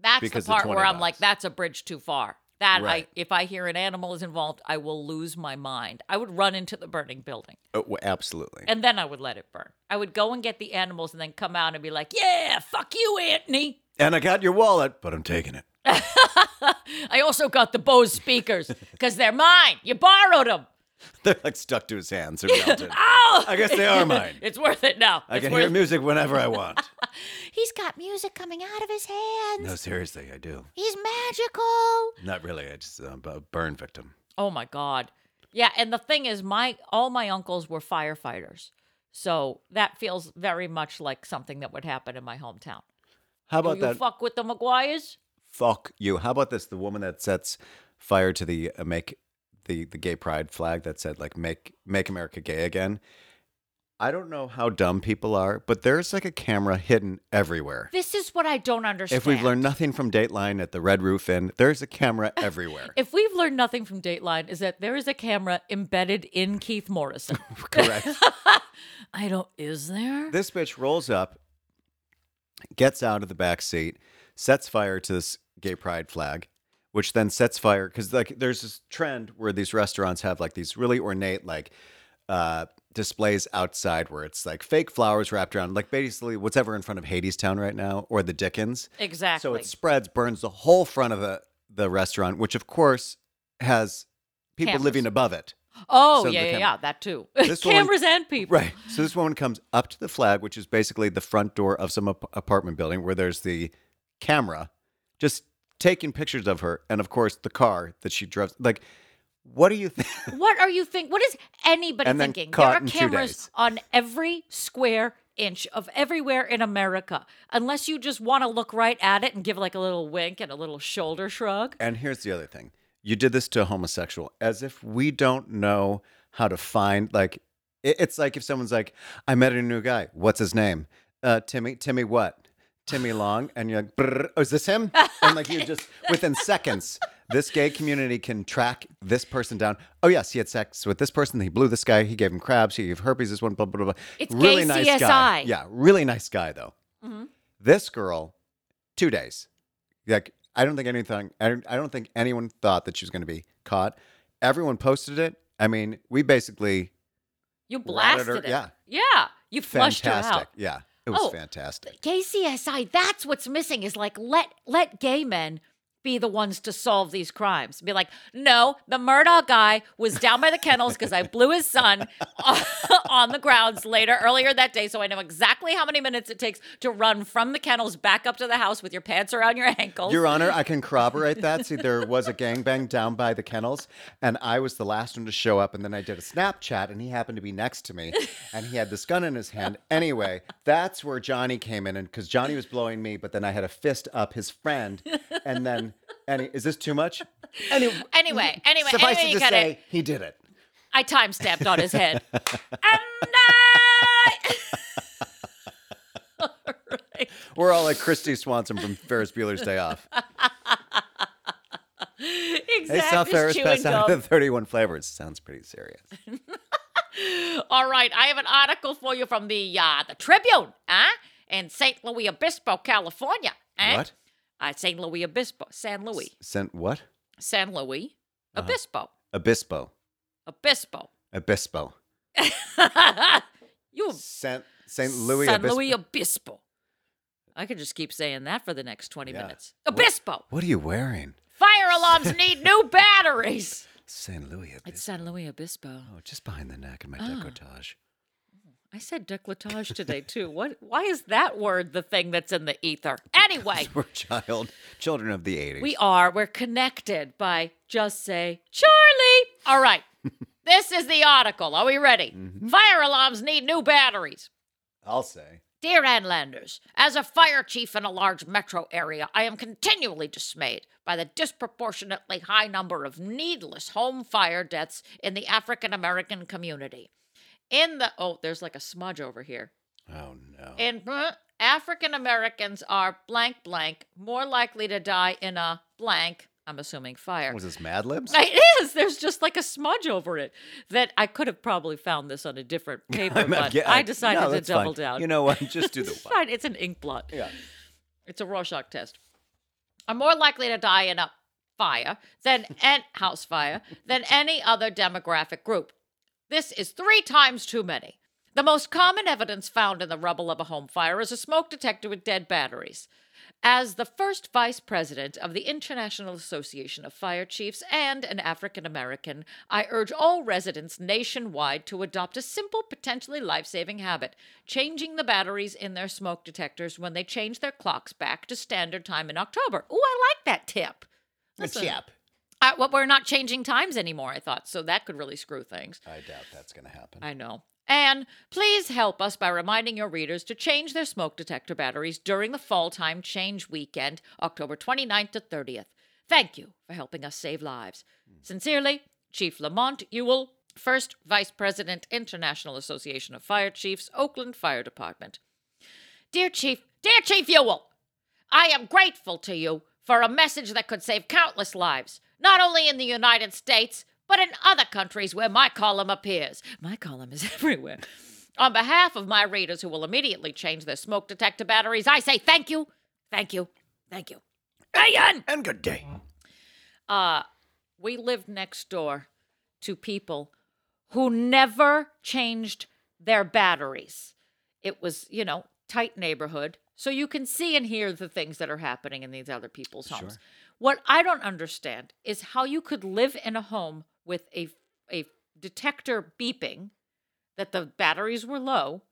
That's the part where I'm like, that's a bridge too far. That right. I, if I hear an animal is involved, I will lose my mind. I would run into the burning building. Oh, well, absolutely. And then I would let it burn. I would go and get the animals and then come out and be like, yeah, fuck you, Anthony. And I got your wallet, but I'm taking it. I also got the Bose speakers because they're mine. You borrowed them. They're like stuck to his hands or melted. Oh! I guess they are mine. It's worth it now. I it's can hear it. Music whenever I want. He's got music coming out of his hands. No, seriously, I do. He's magical. Not really. I just uh, a burn victim. Oh my God. Yeah, and the thing is, my all my uncles were firefighters, so that feels very much like something that would happen in my hometown. How about you that? You fuck with the McGuires? Fuck you. How about this? The woman that sets fire to the uh, make. The, the gay pride flag that said, like, make make America gay again. I don't know how dumb people are, but there's like a camera hidden everywhere. This is what I don't understand. If we've learned nothing from Dateline at the Red Roof Inn, there's a camera everywhere. If we've learned nothing from Dateline is that there is a camera embedded in Keith Morrison. Correct. I don't, is there? This bitch rolls up, gets out of the back seat, sets fire to this gay pride flag. Which then sets fire, because like there's this trend where these restaurants have like these really ornate like uh, displays outside where it's like fake flowers wrapped around, like basically what's ever in front of Hadestown right now or the Dickens. Exactly. So it spreads, burns the whole front of the, the restaurant, which of course has people Cameras. Living above it. Oh, so yeah, yeah, yeah, that too. Cameras woman, and people. Right. So this woman comes up to the flag, which is basically the front door of some ap- apartment building where there's the camera just taking pictures of her, and of course the car that she drives. Like, what do you think? What are you think? What is anybody thinking? There are cameras on every square inch of everywhere in America, unless you just want to look right at it and give like a little wink and a little shoulder shrug. And here's the other thing: you did this to a homosexual, as if we don't know how to find. Like, it's like if someone's like, "I met a new guy. What's his name? Uh, Timmy. Timmy what?" Timmy Long, and you're like, oh, is this him? And like you just, within seconds, this gay community can track this person down. Oh, yes, he had sex with this person. He blew this guy. He gave him crabs. He gave herpes. This one, blah, blah, blah. It's really nice C S I. Guy. Yeah, really nice guy, though. Mm-hmm. This girl, two days. Like, I don't think anything, I don't, I don't think anyone thought that she was going to be caught. Everyone posted it. I mean, we basically. You blasted her. It. Yeah. Yeah. You flushed Fantastic. Her out. Yeah. It was oh, fantastic. K C S I, that's what's missing is like let let gay men be the ones to solve these crimes. Be like, no, the Murdaugh guy was down by the kennels because I blew his son on the grounds later, earlier that day, so I know exactly how many minutes it takes to run from the kennels back up to the house with your pants around your ankles. Your Honor, I can corroborate that. See, there was a gangbang down by the kennels, and I was the last one to show up, and then I did a Snapchat, and he happened to be next to me, and he had this gun in his hand. Anyway, that's where Johnny came in, and because Johnny was blowing me, but then I had a fist up his friend, and then Any, is this too much? Any, anyway, anyway, suffice anyway, it to say, it. He did it. I time stamped on his head. And I... all right. We're all like Christy Swanson from Ferris Bueller's Day Off. Exactly. They saw Ferris pass out the thirty-one flavors. Sounds pretty serious. All right, I have an article for you from the uh, the Tribune, huh? In Saint Luis Obispo, California. Huh? What? Uh, San Luis Obispo. San Luis. San what? San Luis Obispo. Uh-huh. Obispo. Obispo. Obispo. you San Saint Louis San Obispo. Luis Obispo. I could just keep saying that for the next twenty yeah. minutes. Obispo. What, what are you wearing? Fire alarms need new batteries. San Luis Obispo. It's San Luis Obispo. Oh, just behind the neck in my oh. decolletage. I said décolletage today, too. What? Why is that word the thing that's in the ether? Anyway. We're child, children of the eighties. We are. We're connected by just say, Charlie. All right. This is the article. Are we ready? Mm-hmm. Fire alarms need new batteries. I'll say. Dear Ann Landers, as a fire chief in a large metro area, I am continually dismayed by the disproportionately high number of needless home fire deaths in the African-American community. In the, oh, there's like a smudge over here. Oh, no. And uh, African Americans are blank, blank, more likely to die in a blank, I'm assuming fire. Was this Mad Libs? It is. There's just like a smudge over it that I could have probably found this on a different paper, but yeah, I, I decided no, to double fine. down. You know what? Just do the it's fine. It's an ink blot. Yeah. It's a Rorschach test. I'm more likely to die in a fire than, an, house fire, than any other demographic group. This is three times too many. The most common evidence found in the rubble of a home fire is a smoke detector with dead batteries. As the first vice president of the International Association of Fire Chiefs and an African American, I urge all residents nationwide to adopt a simple, potentially life-saving habit, changing the batteries in their smoke detectors when they change their clocks back to standard time in October. Ooh, I like that tip. That's a tip. Uh, well, we're not changing times anymore, I thought, so that could really screw things. I doubt that's going to happen. I know. And please help us by reminding your readers to change their smoke detector batteries during the fall time change weekend, October twenty-ninth to thirtieth. Thank you for helping us save lives. Mm. Sincerely, Chief Lamont Ewell, First Vice President, International Association of Fire Chiefs, Oakland Fire Department. Dear Chief, Dear Chief Ewell, I am grateful to you for a message that could save countless lives. Not only in the United States, but in other countries where my column appears. My column is everywhere. On behalf of my readers who will immediately change their smoke detector batteries, I say thank you, thank you, thank you. Ian! And good day. Uh, we lived next door to people who never changed their batteries. It was, you know, tight neighborhood. So you can see and hear the things that are happening in these other people's homes. Sure. What I don't understand is how you could live in a home with a a detector beeping that the batteries were low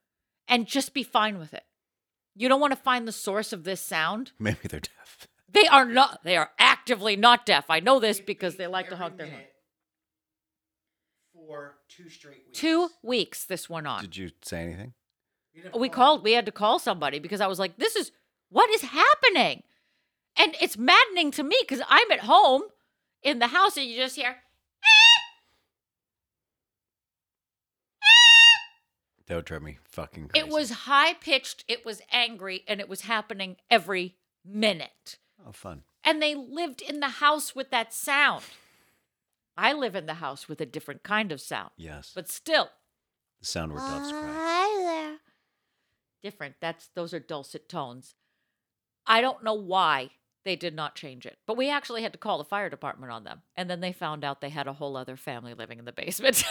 and just be fine with it. You don't want to find the source of this sound. Maybe they're deaf. They are not. They are actively not deaf. I know this because they like to honk their horn. For two straight weeks. Two weeks this went on. Did you say anything? We called. We had to call somebody because I was like, this is, what is happening? And it's maddening to me because I'm at home in the house and you just hear, that would drive me fucking crazy. It was high-pitched, it was angry, and it was happening every minute. Oh, fun. And they lived in the house with that sound. I live in the house with a different kind of sound. Yes. But still. The sound where doves cry. Different. That's those are dulcet tones. I don't know why they did not change it, but we actually had to call the fire department on them, and then they found out they had a whole other family living in the basement.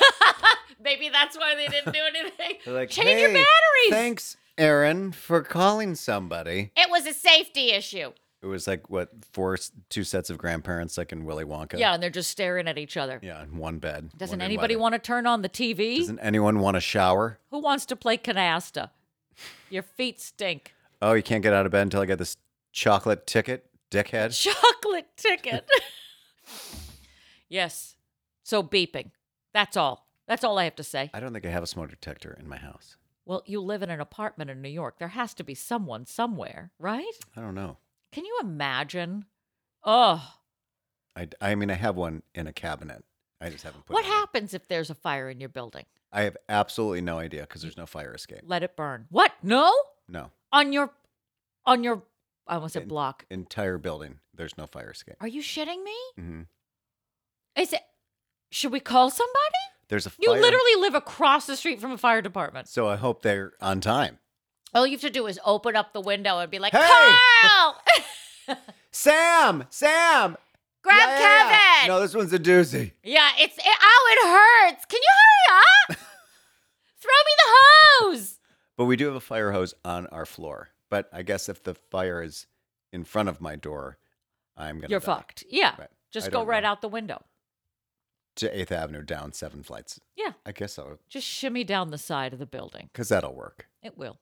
Maybe that's why they didn't do anything. Like, change hey, your batteries. Thanks, Aaron, for calling somebody. It was a safety issue. It was like, what, four, two sets of grandparents, like in Willy Wonka. Yeah, and they're just staring at each other. Yeah, in one bed. Doesn't anybody want to turn on the T V? Doesn't anyone want to shower? Who wants to play canasta? Your feet stink. Oh, you can't get out of bed until I get this chocolate ticket, dickhead. Chocolate ticket. Yes. So beeping. That's all. That's all I have to say. I don't think I have a smoke detector in my house. Well, you live in an apartment in New York. There has to be someone somewhere, right? I don't know. Can you imagine? Oh. I, I mean, I have one in a cabinet. I just haven't put what it in. What happens if there's a fire in your building? I have absolutely no idea because there's no fire escape. Let it burn. What? No? No. On your, on your, I almost said block. Entire building. There's no fire escape. Are you shitting me? Mm-hmm. Is it, should we call somebody? There's a fire. You literally live across the street from a fire department. So I hope they're on time. All you have to do is open up the window and be like, hey! Carl! Sam! Sam! Grab yeah, Kevin! Yeah, yeah. No, this one's a doozy. Yeah, it's, it, oh, it hurts. Can you hurry up? Throw me the hose! But we do have a fire hose on our floor. But I guess if the fire is in front of my door, I'm going to You're die. Fucked. Yeah. Right. Just go right know. Out the window. To eighth Avenue, down seven flights. Yeah. I guess so. Just shimmy down the side of the building. Because that'll work. It will.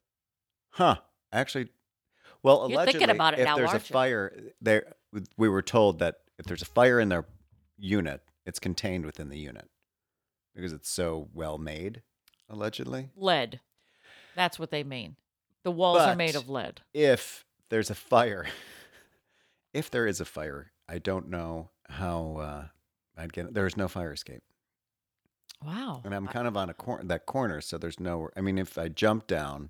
Huh. Actually, well, You're allegedly, thinking about it if now, there's a fire, there, we were told that if there's a fire in their unit, it's contained within the unit because it's so well made, allegedly. Lead. That's what they mean. The walls but are made of lead. If there's a fire, if there is a fire, I don't know how uh, I'd get it. There is no fire escape. Wow. And I'm kind of on a cor- that corner, so there's no, I mean, if I jump down,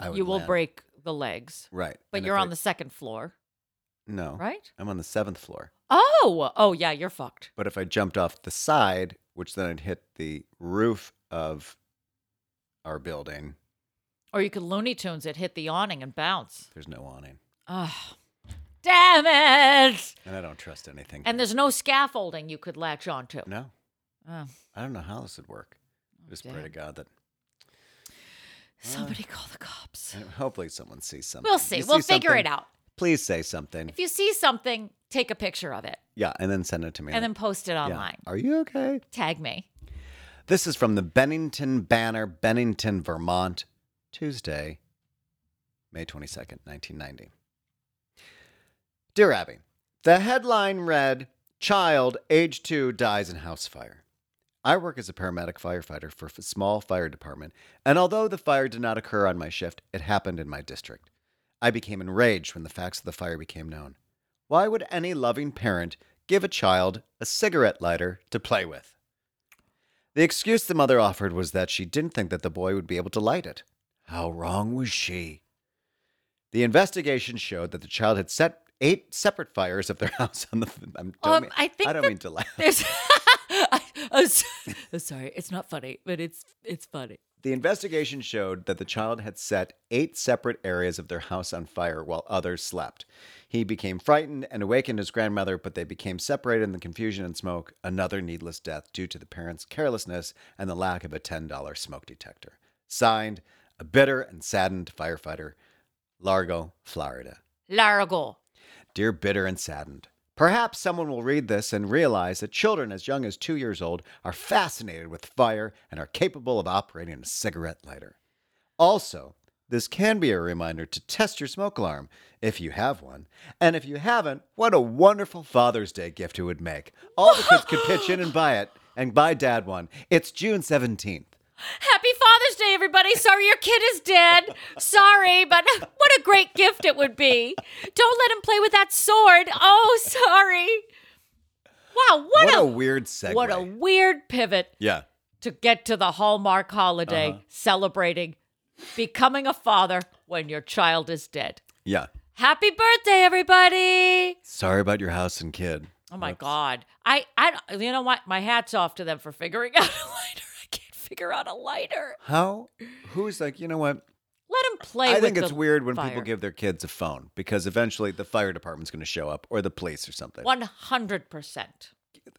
I would You will land. break the legs. Right. But and you're on I, the second floor. No. Right? I'm on the seventh floor. Oh. Oh, yeah, you're fucked. But if I jumped off the side, which then I'd hit the roof of our building. Or you could Looney Tunes it, hit the awning and bounce. There's no awning. Oh, damn it. And I don't trust anything. And there's no scaffolding you could latch onto. No. Oh. I don't know how this would work. Oh, just damn. Pray to God that... Somebody call the cops. Hopefully someone sees something. We'll see. You we'll see figure it out. Please say something. If you see something, take a picture of it. Yeah, and then send it to me. And then post it online. Yeah. Are you okay? Tag me. This is from the Bennington Banner, Bennington, Vermont, Tuesday, May twenty-second, nineteen ninety. Dear Abby, the headline read, Child, age two, dies in house fire. I work as a paramedic firefighter for a small fire department, and although the fire did not occur on my shift, it happened in my district. I became enraged when the facts of the fire became known. Why would any loving parent give a child a cigarette lighter to play with? The excuse the mother offered was that she didn't think that the boy would be able to light it. How wrong was she? The investigation showed that the child had set eight separate fires of their house on the... I'm, don't um, mean, I, think I don't mean to laugh. I, I'm sorry, it's not funny, but it's it's funny. The investigation showed that the child had set eight separate areas of their house on fire while others slept. He became frightened and awakened his grandmother, but they became separated in the confusion and smoke, another needless death due to the parents' carelessness and the lack of a ten dollar smoke detector. Signed, a bitter and saddened firefighter, Largo, Florida. Largo. Dear bitter and saddened. Perhaps someone will read this and realize that children as young as two years old are fascinated with fire and are capable of operating a cigarette lighter. Also, this can be a reminder to test your smoke alarm, if you have one. And if you haven't, what a wonderful Father's Day gift it would make. All the kids could pitch in and buy it, and buy Dad one. It's June seventeenth. Happy Father's Day, everybody. Sorry your kid is dead. Sorry, but what a great gift it would be. Don't let him play with that sword. Oh, sorry. Wow, what, what a, a weird segue. What a weird pivot. Yeah. To get to the Hallmark holiday, uh-huh. Celebrating becoming a father when your child is dead. Yeah. Happy birthday, everybody. Sorry about your house and kid. Oh, my Oops. God. I, I, you know what? My hat's off to them for figuring out a lighter. Figure out a lighter. How? Who's like, you know what? Let him play with the I think it's weird when fire. People give their kids a phone because eventually the fire department's going to show up or the police or something. one hundred percent.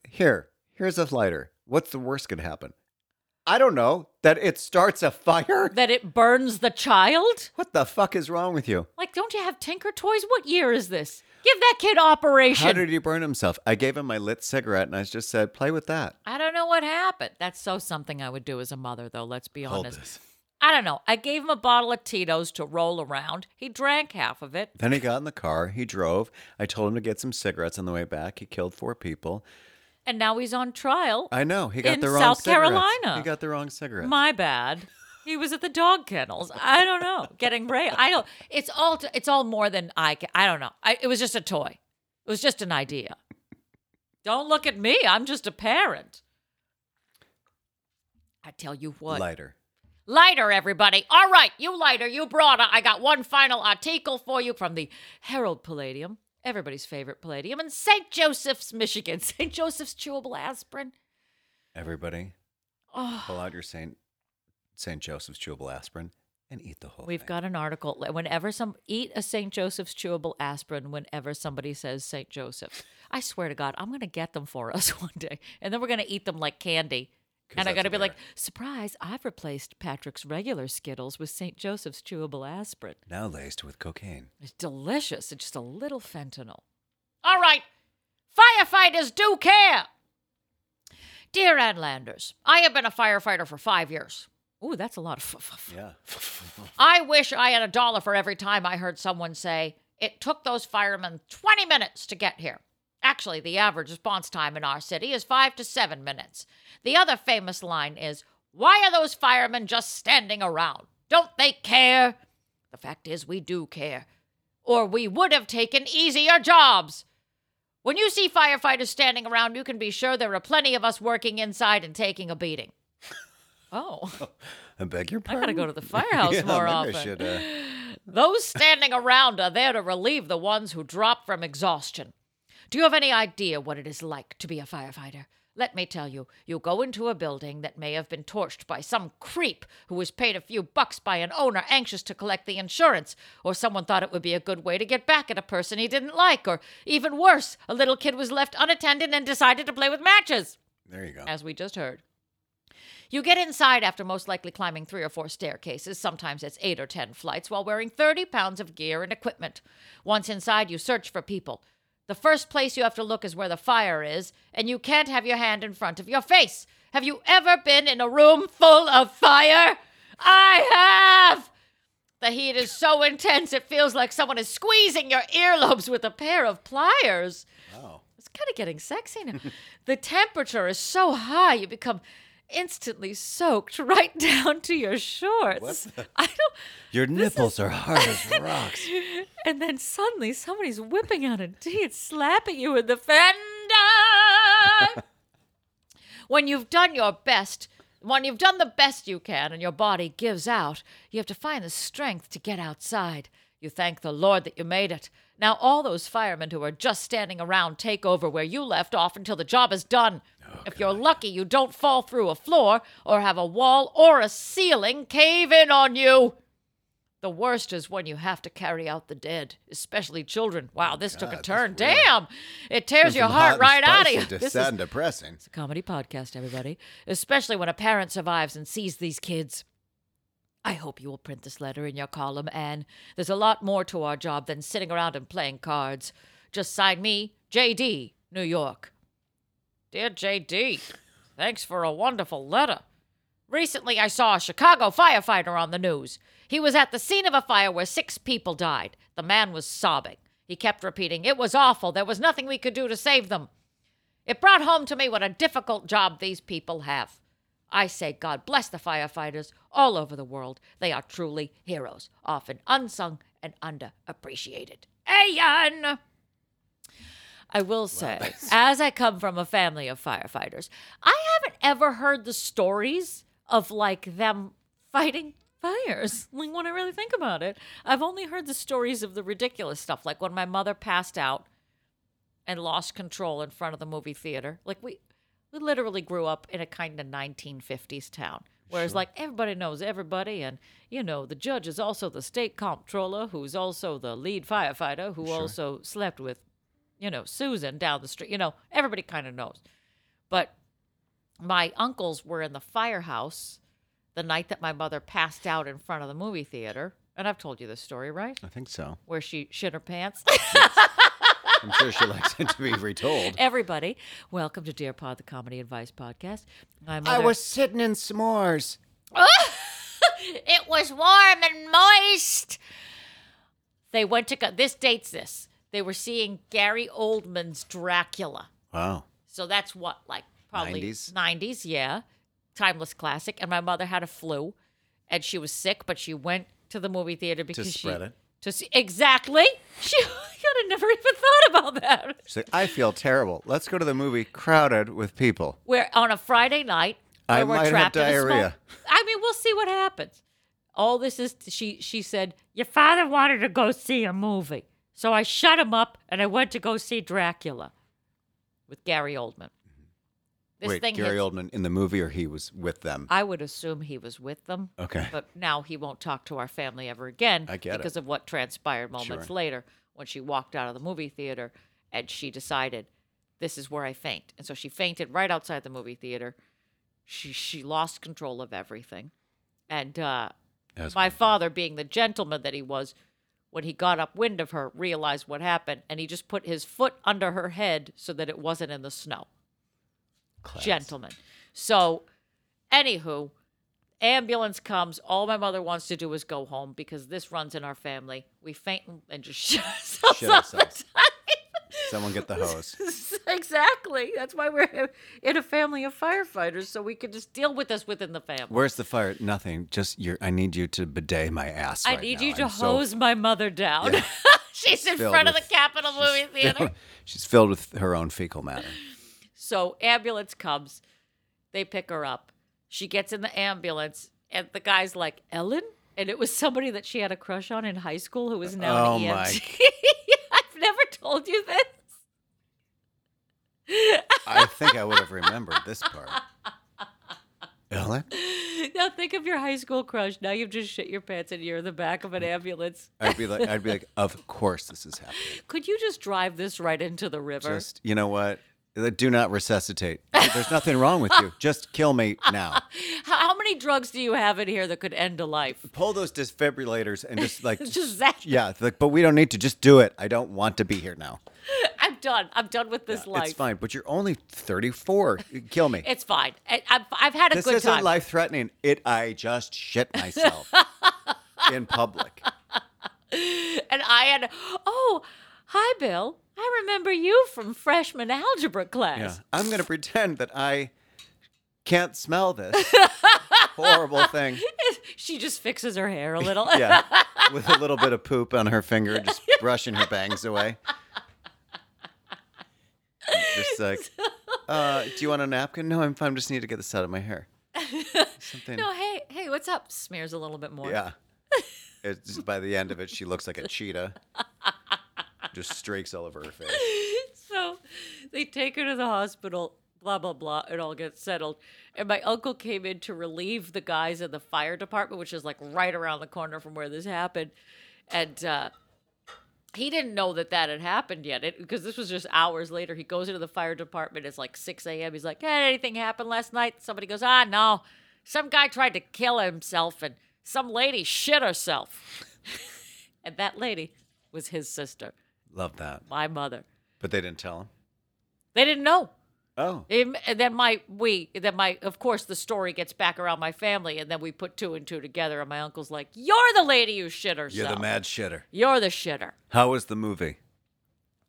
Here. Here's a lighter. What's the worst could happen? I don't know, that it starts a fire? That it burns the child? What the fuck is wrong with you? Like, don't you have Tinker Toys? What year is this? Give that kid Operation. How did he burn himself? I gave him my lit cigarette and I just said, play with that. I don't know what happened. That's so something I would do as a mother, though, let's be honest. Hold this. I don't know. I gave him a bottle of Tito's to roll around. He drank half of it. Then he got in the car. He drove. I told him to get some cigarettes on the way back. He killed four people. And now he's on trial. I know. He got the wrong cigarettes. In South Carolina. He got the wrong cigarettes. My bad. He was at the dog kennels. I don't know. Getting ready. I don't. It's all. It's all more than I can. I don't know. I, it was just a toy. It was just an idea. Don't look at me. I'm just a parent. I tell you what. Lighter. Lighter, everybody. All right, you lighter, you broader. I got one final article for you from the Herald Palladium, everybody's favorite Palladium, in Saint Joseph's, Michigan. Saint Joseph's Chewable Aspirin. Everybody, oh. pull out your Saint Saint Joseph's Chewable Aspirin and eat the whole We've thing. Got an article. Whenever some eat a Saint Joseph's Chewable Aspirin whenever somebody says Saint Joseph. I swear to God, I'm going to get them for us one day, and then we're going to eat them like candy. And I got to be like, surprise, I've replaced Patrick's regular Skittles with Saint Joseph's Chewable Aspirin. Now laced with cocaine. It's delicious. It's just a little fentanyl. All right. Firefighters do care. Dear Ann Landers, I have been a firefighter for five years. Ooh, that's a lot of f- f- Yeah. I wish I had a dollar for every time I heard someone say, it took those firemen twenty minutes to get here. Actually, the average response time in our city is five to seven minutes. The other famous line is, why are those firemen just standing around? Don't they care? The fact is, we do care. Or we would have taken easier jobs. When you see firefighters standing around, you can be sure there are plenty of us working inside and taking a beating. Oh. I beg your pardon? I gotta go to the firehouse yeah, more often. I should, uh... Those standing around are there to relieve the ones who drop from exhaustion. Do you have any idea what it is like to be a firefighter? Let me tell you, you go into a building that may have been torched by some creep who was paid a few bucks by an owner anxious to collect the insurance, or someone thought it would be a good way to get back at a person he didn't like, or even worse, a little kid was left unattended and decided to play with matches. There you go. As we just heard. You get inside after most likely climbing three or four staircases, sometimes it's eight or ten flights, while wearing thirty pounds of gear and equipment. Once inside, you search for people. The first place you have to look is where the fire is, and you can't have your hand in front of your face. Have you ever been in a room full of fire? I have! The heat is so intense it feels like someone is squeezing your earlobes with a pair of pliers. Wow. It's kind of getting sexy now. The temperature is so high you become instantly soaked right down to your shorts. What? I don't. Your nipples is... are hard as rocks. And then suddenly somebody's whipping out a tee and slapping you in the fender. When you've done your best, when you've done the best you can and your body gives out, you have to find the strength to get outside. You thank the Lord that you made it. Now all those firemen who are just standing around take over where you left off until the job is done. Oh, if God. You're lucky, you don't fall through a floor or have a wall or a ceiling cave in on you. The worst is when you have to carry out the dead, especially children. Wow, this God, took a turn. Damn, it tears your heart right out of you. This is sad and depressing. It's a comedy podcast, everybody, especially when a parent survives and sees these kids. I hope you will print this letter in your column, Anne. There's a lot more to our job than sitting around and playing cards. Just sign me, J D, New York. Dear J D, thanks for a wonderful letter. Recently, I saw a Chicago firefighter on the news. He was at the scene of a fire where six people died. The man was sobbing. He kept repeating, it was awful. There was nothing we could do to save them. It brought home to me what a difficult job these people have. I say God bless the firefighters all over the world. They are truly heroes, often unsung and underappreciated. Ayan! I will say, wow, as I come from a family of firefighters, I haven't ever heard the stories of, like, them fighting fires. Like, when I really think about it, I've only heard the stories of the ridiculous stuff, like when my mother passed out and lost control in front of the movie theater. Like, we... We literally grew up in a kind of nineteen fifties town, whereas sure. like everybody knows everybody. And, you know, the judge is also the state comptroller, who's also the lead firefighter, who sure. also slept with, you know, Susan down the street. You know, everybody kind of knows. But my uncles were in the firehouse the night that my mother passed out in front of the movie theater. And I've told you this story, right? I think so. Where she shit her pants. I'm sure she likes it to be retold. Everybody, welcome to Dear Pod, the comedy advice podcast. My mother... I was sitting in s'mores. It was warm and moist. They went to, go- this dates this. They were seeing Gary Oldman's Dracula. Wow. So that's what, like probably nineties? nineties, yeah. Timeless classic. And my mother had a flu and she was sick, but she went to the movie theater because she... To spread she, it. To see, exactly. She I never even thought about that. She's like, I feel terrible. Let's go to the movie crowded with people. We're on a Friday night. I we're might trapped have diarrhea. I mean, we'll see what happens. All this is, she she said, your father wanted to go see a movie. So I shut him up and I went to go see Dracula with Gary Oldman. This Wait, thing Gary hits, Oldman in the movie or he was with them? I would assume he was with them. Okay. But now he won't talk to our family ever again I get because it. of what transpired moments sure. later when she walked out of the movie theater and she decided, this is where I faint. And so she fainted right outside the movie theater. She she lost control of everything. And uh, my father, being the gentleman that he was, when he got upwind of her, realized what happened, and he just put his foot under her head so that it wasn't in the snow. Class. Gentleman. So, anywho, ambulance comes. All my mother wants to do is go home because this runs in our family. We faint and just shit ourselves. Shit ourselves. Someone get the hose. Exactly. That's why we're in a family of firefighters, so we can just deal with this within the family. Where's the fire? Nothing. Just your. I need you to bidet my ass. I right need now. you to I'm hose so... my mother down. Yeah. she's, she's in front with, of the Capitol Movie Theater. Filled, she's filled with her own fecal matter. So ambulance comes. They pick her up. She gets in the ambulance, and the guy's like, Ellen? And it was somebody that she had a crush on in high school who is now oh an E M T. My. I've never told you this. I think I would have remembered this part. Ellen? Now think of your high school crush. Now you've just shit your pants and you're in the back of an ambulance. I'd be like, I'd be like, of course this is happening. Could you just drive this right into the river? Just, you know what? Do not resuscitate. There's nothing wrong with you. Just kill me now. How many drugs do you have in here that could end a life? Pull those defibrillators and just like... just that. Yeah, like, but we don't need to. Just do it. I don't want to be here now. I'm done. I'm done with this yeah, life. It's fine, but you're only thirty-four. Kill me. It's fine. I, I've, I've had a this good time. This isn't life-threatening. It. I just shit myself in public. And I had... Oh, hi, Bill. I remember you from freshman algebra class. Yeah. I'm going to pretend that I can't smell this horrible thing. She just fixes her hair a little. Yeah, with a little bit of poop on her finger, just brushing her bangs away. Just like, uh, do you want a napkin? No, I'm fine. I just need to get this out of my hair. Something. No, hey, hey, what's up? Smears a little bit more. Yeah. It's, by the end of it, she looks like a cheetah. Just streaks all over her face. So they take her to the hospital, blah, blah, blah. It all gets settled. And my uncle came in to relieve the guys in the fire department, which is like right around the corner from where this happened. And uh, he didn't know that that had happened yet, it, because this was just hours later. He goes into the fire department. It's like six a.m. He's like, hey, anything happened last night? Somebody goes, ah, no. Some guy tried to kill himself and some lady shit herself. And that lady was his sister. Love that. My mother. But they didn't tell him? They didn't know. Oh. It, and then my, we, then my, of course, the story gets back around my family, and then we put two and two together, and my uncle's like, you're the lady who shit herself. You're the mad shitter. You're the shitter. How was the movie?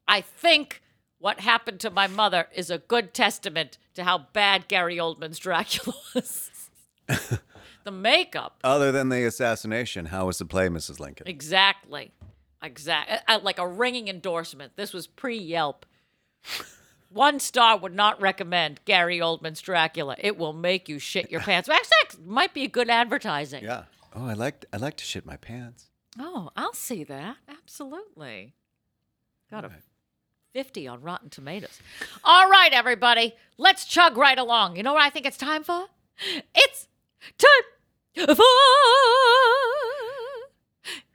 I think what happened to my mother is a good testament to how bad Gary Oldman's Dracula was. The makeup. Other than the assassination, how was the play, Missus Lincoln? Exactly. Exactly, like a ringing endorsement. This was pre-Yelp. One star would not recommend Gary Oldman's Dracula. It will make you shit your pants. Actually, that might be a good advertising. Yeah. Oh, I like I like to shit my pants. Oh, I'll see that. Absolutely. Got a right. fifty on Rotten Tomatoes. All right, everybody. Let's chug right along. You know what I think it's time for? It's time for...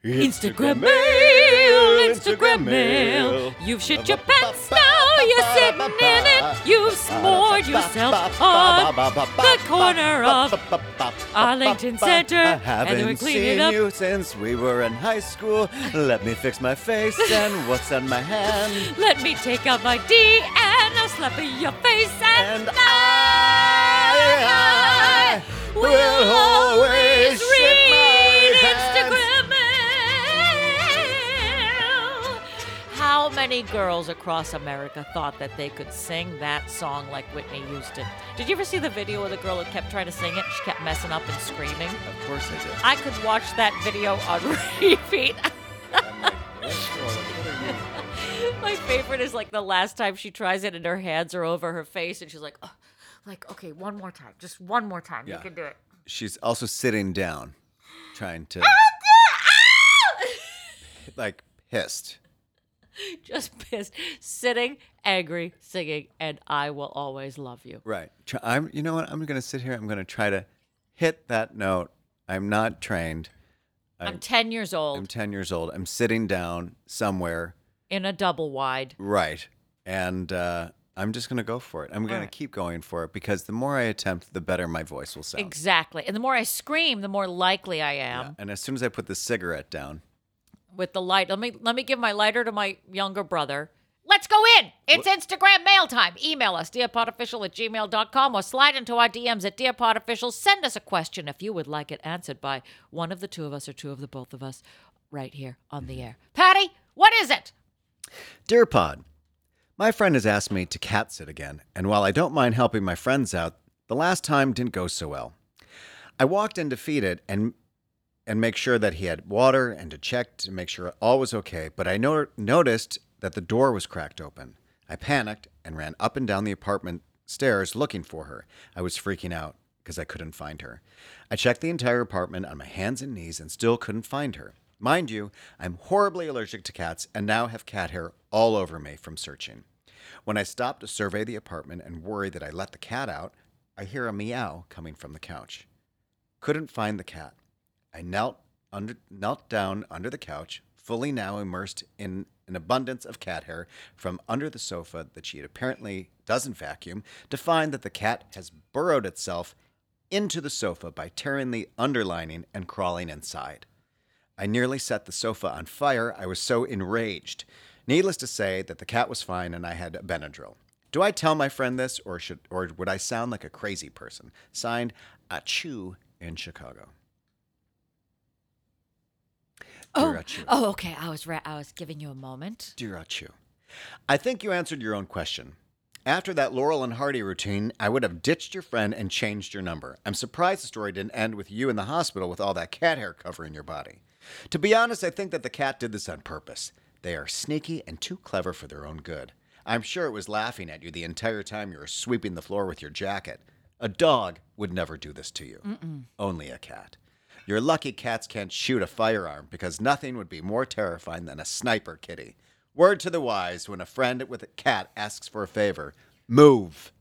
Instagram, Instagram mail, Instagram mail. You've shit your pants now. you're sitting in it, you've smored yourself on the corner of Arlington Center. And we clean it up. I haven't seen you since we were in high school. Let me fix my face and what's on my hand. Let me take out my D and I'll slap your face. And, and I, I, I will always read Instagram. How many girls across America thought that they could sing that song like Whitney Houston? Did you ever see the video of the girl who kept trying to sing it? She kept messing up and screaming. Of course I did. I could watch that video on repeat. My favorite is like the last time she tries it and her hands are over her face and she's like, oh, like, okay, one more time. Just one more time. Yeah. You can do it. She's also sitting down trying to like pissed. Just pissed. Sitting, angry, singing, and I will always love you. Right. I'm, you know what? I'm going to sit here. I'm going to try to hit that note. I'm not trained. I'm, I'm ten years old. I'm ten years old. I'm sitting down somewhere. In a double wide. Right. And uh, I'm just going to go for it. I'm going right. to keep going for it because the more I attempt, the better my voice will sound. Exactly. And the more I scream, the more likely I am. Yeah. And as soon as I put the cigarette down. With the light. Let me let me give my lighter to my younger brother. Let's go in. It's what? Instagram mail time. Email us, dear pod official at gmail dot com, or slide into our D Ms at DearPodOfficial. Send us a question if you would like it answered by one of the two of us or two of the both of us right here on the air. Patty, what is it? Dear Pod, my friend has asked me to cat sit again, and while I don't mind helping my friends out, the last time didn't go so well. I walked in to feed it and and make sure that he had water and to check to make sure all was okay, but I no- noticed that the door was cracked open. I panicked and ran up and down the apartment stairs looking for her. I was freaking out because I couldn't find her. I checked the entire apartment on my hands and knees and still couldn't find her. Mind you, I'm horribly allergic to cats and now have cat hair all over me from searching. When I stop to survey the apartment and worry that I let the cat out, I hear a meow coming from the couch. Couldn't find the cat. I knelt under, knelt down under the couch, fully now immersed in an abundance of cat hair from under the sofa that she apparently doesn't vacuum, to find that the cat has burrowed itself into the sofa by tearing the underlining and crawling inside. I nearly set the sofa on fire. I was so enraged. Needless to say that the cat was fine and I had a Benadryl. Do I tell my friend this or should or would I sound like a crazy person? Signed, Achoo in Chicago. Oh, oh, okay. I was ra- I was giving you a moment. Dear Achoo, I think you answered your own question. After that Laurel and Hardy routine, I would have ditched your friend and changed your number. I'm surprised the story didn't end with you in the hospital with all that cat hair covering your body. To be honest, I think that the cat did this on purpose. They are sneaky and too clever for their own good. I'm sure it was laughing at you the entire time you were sweeping the floor with your jacket. A dog would never do this to you. Mm-mm. Only a cat. You're lucky cats can't shoot a firearm because nothing would be more terrifying than a sniper kitty. Word to the wise, when a friend with a cat asks for a favor, move.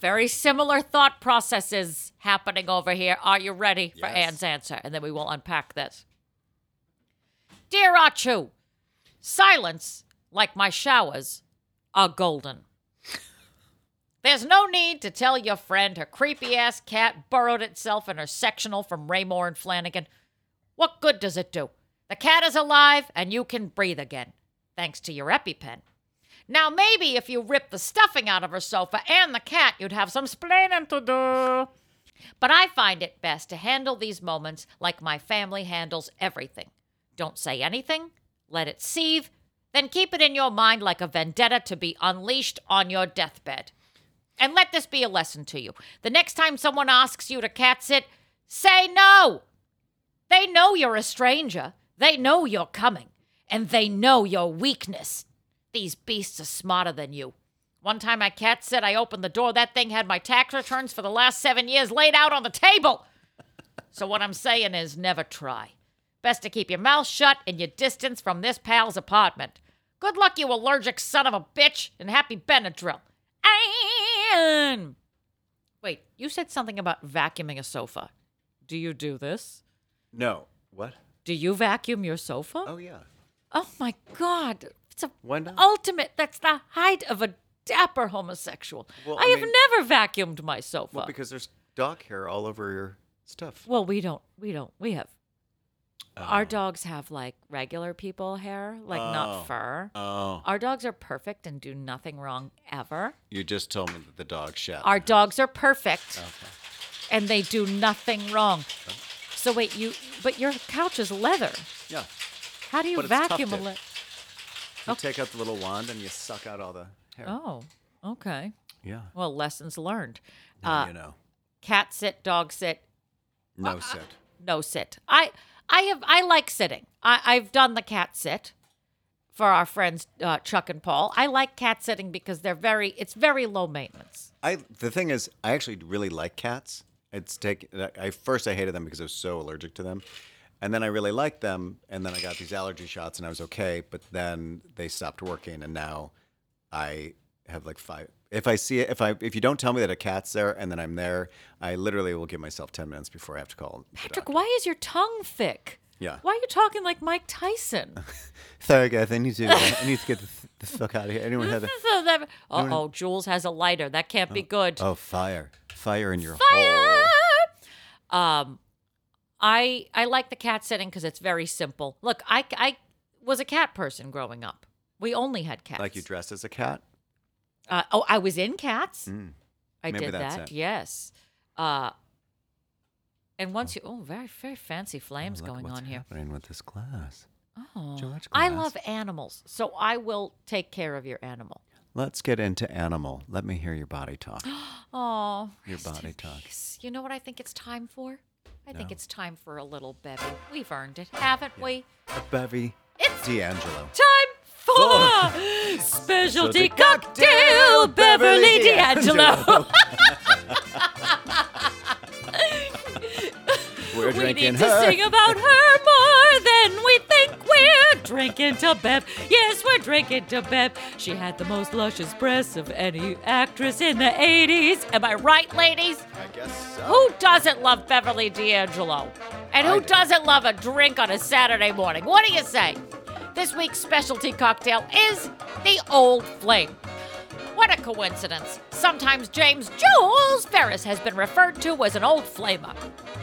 Very similar thought processes happening over here. Are you ready yes. for Ann's answer? And then we will unpack this. Dear Achoo, silence, like my showers, are golden. There's no need to tell your friend her creepy-ass cat burrowed itself in her sectional from Raymore and Flanagan. What good does it do? The cat is alive and you can breathe again, thanks to your EpiPen. Now maybe if you ripped the stuffing out of her sofa and the cat, you'd have some splaining to do. But I find it best to handle these moments like my family handles everything. Don't say anything, let it seethe, then keep it in your mind like a vendetta to be unleashed on your deathbed. And let this be a lesson to you. The next time someone asks you to cat sit, say no. They know you're a stranger. They know you're coming. And they know your weakness. These beasts are smarter than you. One time I cat sit, I opened the door. That thing had my tax returns for the last seven years laid out on the table. So what I'm saying is never try. Best to keep your mouth shut and your distance from this pal's apartment. Good luck, you allergic son of a bitch, and happy Benadryl. Wait, you said something about vacuuming a sofa. Do you do this? No. What? Do you vacuum your sofa? Oh, yeah. Oh, my God. It's a Why ultimate. That's the height of a dapper homosexual. Well, I, I mean, have never vacuumed my sofa. Well, because there's dog hair all over your stuff. Well, we don't. We don't. We have. Oh. Our dogs have like regular people hair, like oh. not fur. Oh. Our dogs are perfect and do nothing wrong ever. You just told me that the dog shit. Our dogs are perfect, okay. and they do nothing wrong. Okay. So wait, you but your couch is leather. Yeah. How do you but vacuum a leather? You okay. take out the little wand and you suck out all the hair. Oh, okay. Yeah. Well, lessons learned. Now uh, you know. Cat sit, dog sit. No uh, sit. No sit. I. I have. I like sitting. I, I've done the cat sit for our friends uh, Chuck and Paul. I like cat sitting because they're very. It's very low maintenance. I. The thing is, I actually really like cats. It's take. I first I hated them because I was so allergic to them, and then I really liked them, and then I got these allergy shots, and I was okay. But then they stopped working, and now I have like five. If I see it, if I if you don't tell me that a cat's there and then I'm there, I literally will give myself ten minutes before I have to call. Patrick, why is your tongue thick? Yeah. Why are you talking like Mike Tyson? Sorry, guys, I need to uh, I need to get the, the fuck out of here. Anyone have a? Uh oh, Jules has a lighter. That can't oh, be good. Oh, fire, fire in your fire. Hole. Um, I I like the cat sitting because it's very simple. Look, I I was a cat person growing up. We only had cats. Like you dressed as a cat. Uh, oh, I was in cats. Mm. I Maybe did that. It. Yes. Uh, and once oh. you, oh, very, very fancy flames oh, going on here. What's happening with this glass? Oh, glass. I love animals, so I will take care of your animal. Let's get into animal. Let me hear your body talk. Oh, your body talk. Peace. You know what I think it's time for? I no. think it's time for a little bevy. We've earned it, haven't yeah. we? A bevy. It's D'Angelo. Time. For specialty cocktail, Beverly D'Angelo. We're drinking her. We need her. to sing about her more than we think. We're drinking to Bev. Yes, we're drinking to Bev. She had the most luscious breasts of any actress in the eighties. Am I right, ladies? I guess so. Who doesn't love Beverly D'Angelo? And who doesn't love a drink on a Saturday morning? What do you say? This week's specialty cocktail is the Old Flame. What a coincidence. Sometimes James Jules Ferris has been referred to as an old flamer.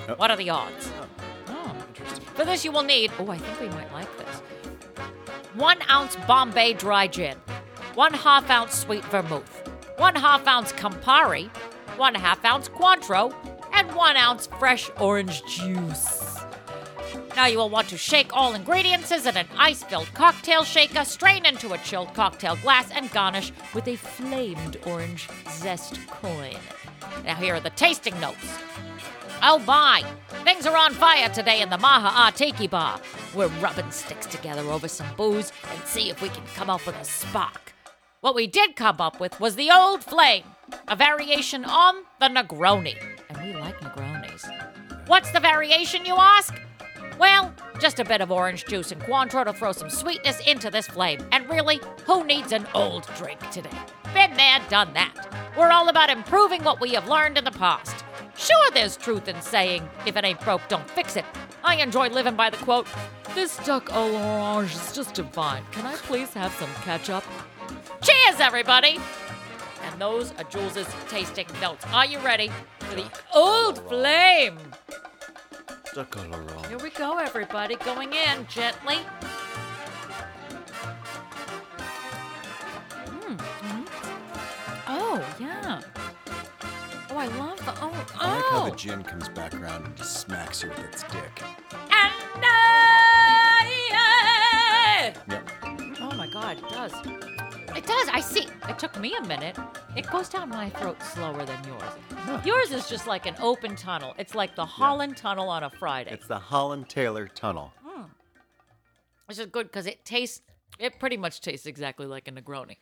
Oh. What are the odds? Oh. Oh, interesting. For this you will need, oh, I think we might like this, one ounce Bombay dry gin, one half ounce sweet vermouth, one half ounce Campari, one half ounce Cointreau, and one ounce fresh orange juice. Now you will want to shake all ingredients in an ice-filled cocktail shaker, strain into a chilled cocktail glass, and garnish with a flamed orange zest coin. Now here are the tasting notes. Oh my, things are on fire today in the Maha Tiki Bar. We're rubbing sticks together over some booze and see if we can come up with a spark. What we did come up with was the Old Flame, a variation on the Negroni. And we like Negronis. What's the variation, you ask? Well, just a bit of orange juice and Cointreau to throw some sweetness into this flame. And really, who needs an old drink today? Been there, done that. We're all about improving what we have learned in the past. Sure, there's truth in saying, if it ain't broke, don't fix it. I enjoy living by the quote, this duck à l'orange is just divine. Can I please have some ketchup? Cheers, everybody! And those are Jules' tasting notes. Are you ready for the Old Flame? Here we go, everybody. Going in gently. Mm-hmm. Oh, yeah. Oh, I love the... Oh, oh. I like how the gin comes back around and just smacks you with its dick. And I... Yep. Oh, my God, it does. It does. I see. It took me a minute. It goes down my throat slower than yours. Huh. Yours is just like an open tunnel. It's like the Holland yeah. Tunnel on a Friday. It's the Holland-Taylor Tunnel. Mm. This is good because it tastes, it pretty much tastes exactly like a Negroni.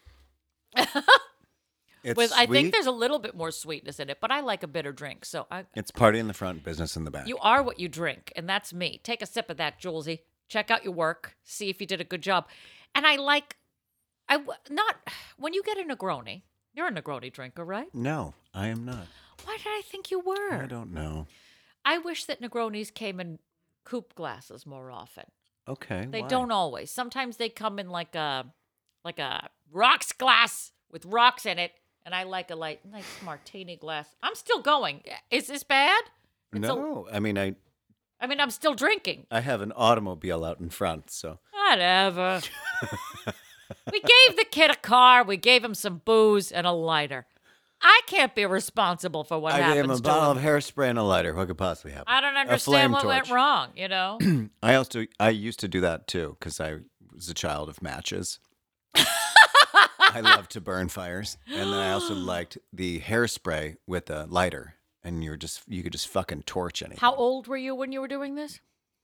It's With, sweet. I think there's a little bit more sweetness in it, but I like a bitter drink. So I, It's party in the front, business in the back. You are what you drink, and that's me. Take a sip of that, Julesy. Check out your work. See if you did a good job. And I like... I w- not when you get a Negroni. You're a Negroni drinker, right? No, I am not. Why did I think you were? I don't know. I wish that Negronis came in coupe glasses more often. Okay, They why? don't always. Sometimes they come in like a like a rocks glass with rocks in it, and I like a light, nice martini glass. I'm still going. Is this bad? It's no, a, I mean I. I mean, I'm still drinking. I have an automobile out in front, so. Whatever. We gave the kid a car. We gave him some booze and a lighter. I can't be responsible for what I happens to him. I gave him a bottle of hairspray and a lighter. What could possibly happen? I don't understand what torch. went wrong, you know? I also, I used to do that, too, because I was a child of matches. I loved to burn fires. And then I also liked the hairspray with a lighter. And you were just, you could just fucking torch anything. How old were you when you were doing this?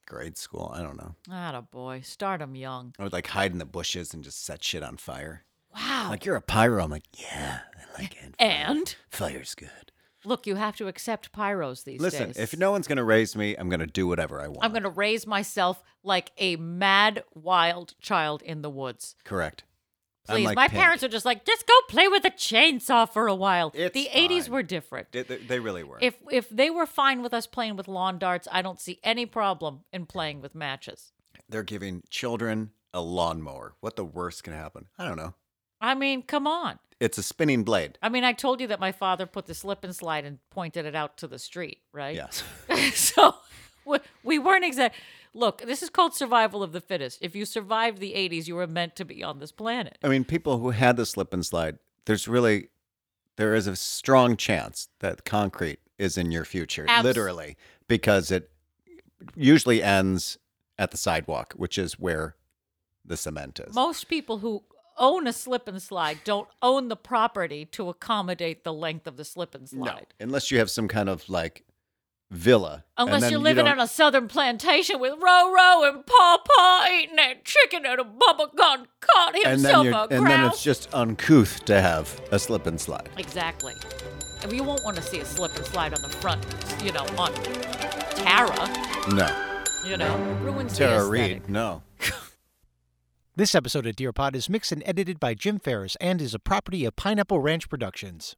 Grade school. I don't know. Attaboy. Start them young. I would like hide in the bushes and just set shit on fire. Wow. Like, you're a pyro. I'm like, yeah, I like it. And? Fire's good. Look, you have to accept pyros these Listen, days. Listen, if no one's going to raise me, I'm going to do whatever I want. I'm going to raise myself like a mad, wild child in the woods. Correct. Please, like my Pink. Parents are just like, just go play with a chainsaw for a while. It's the eighties fine. Were different. They, they really were. If if they were fine with us playing with lawn darts, I don't see any problem in playing with matches. They're giving children a lawnmower. What the worst can happen? I don't know. I mean, come on. It's a spinning blade. I mean, I told you that my father put the slip and slide and pointed it out to the street, right? Yes. So we weren't exactly... Look, this is called survival of the fittest. If you survived the eighties, you were meant to be on this planet. I mean, people who had the slip and slide, there's really, there is a strong chance that concrete is in your future, Abs- literally, because it usually ends at the sidewalk, which is where the cement is. Most people who own a slip and slide don't own the property to accommodate the length of the slip and slide. No, unless you have some kind of like... villa. Unless you're living you on a southern plantation with Roro and Paw Paw eating that chicken and a bubblegum caught himself a grouse. And then it's just uncouth to have a slip and slide. Exactly. And you won't want to see a slip and slide on the front, you know, on Tara. No. You know, no. Ruins Tara the aesthetic. Reed, no. This episode of Dear Pod is mixed and edited by Jim Ferris and is a property of Pineapple Ranch Productions.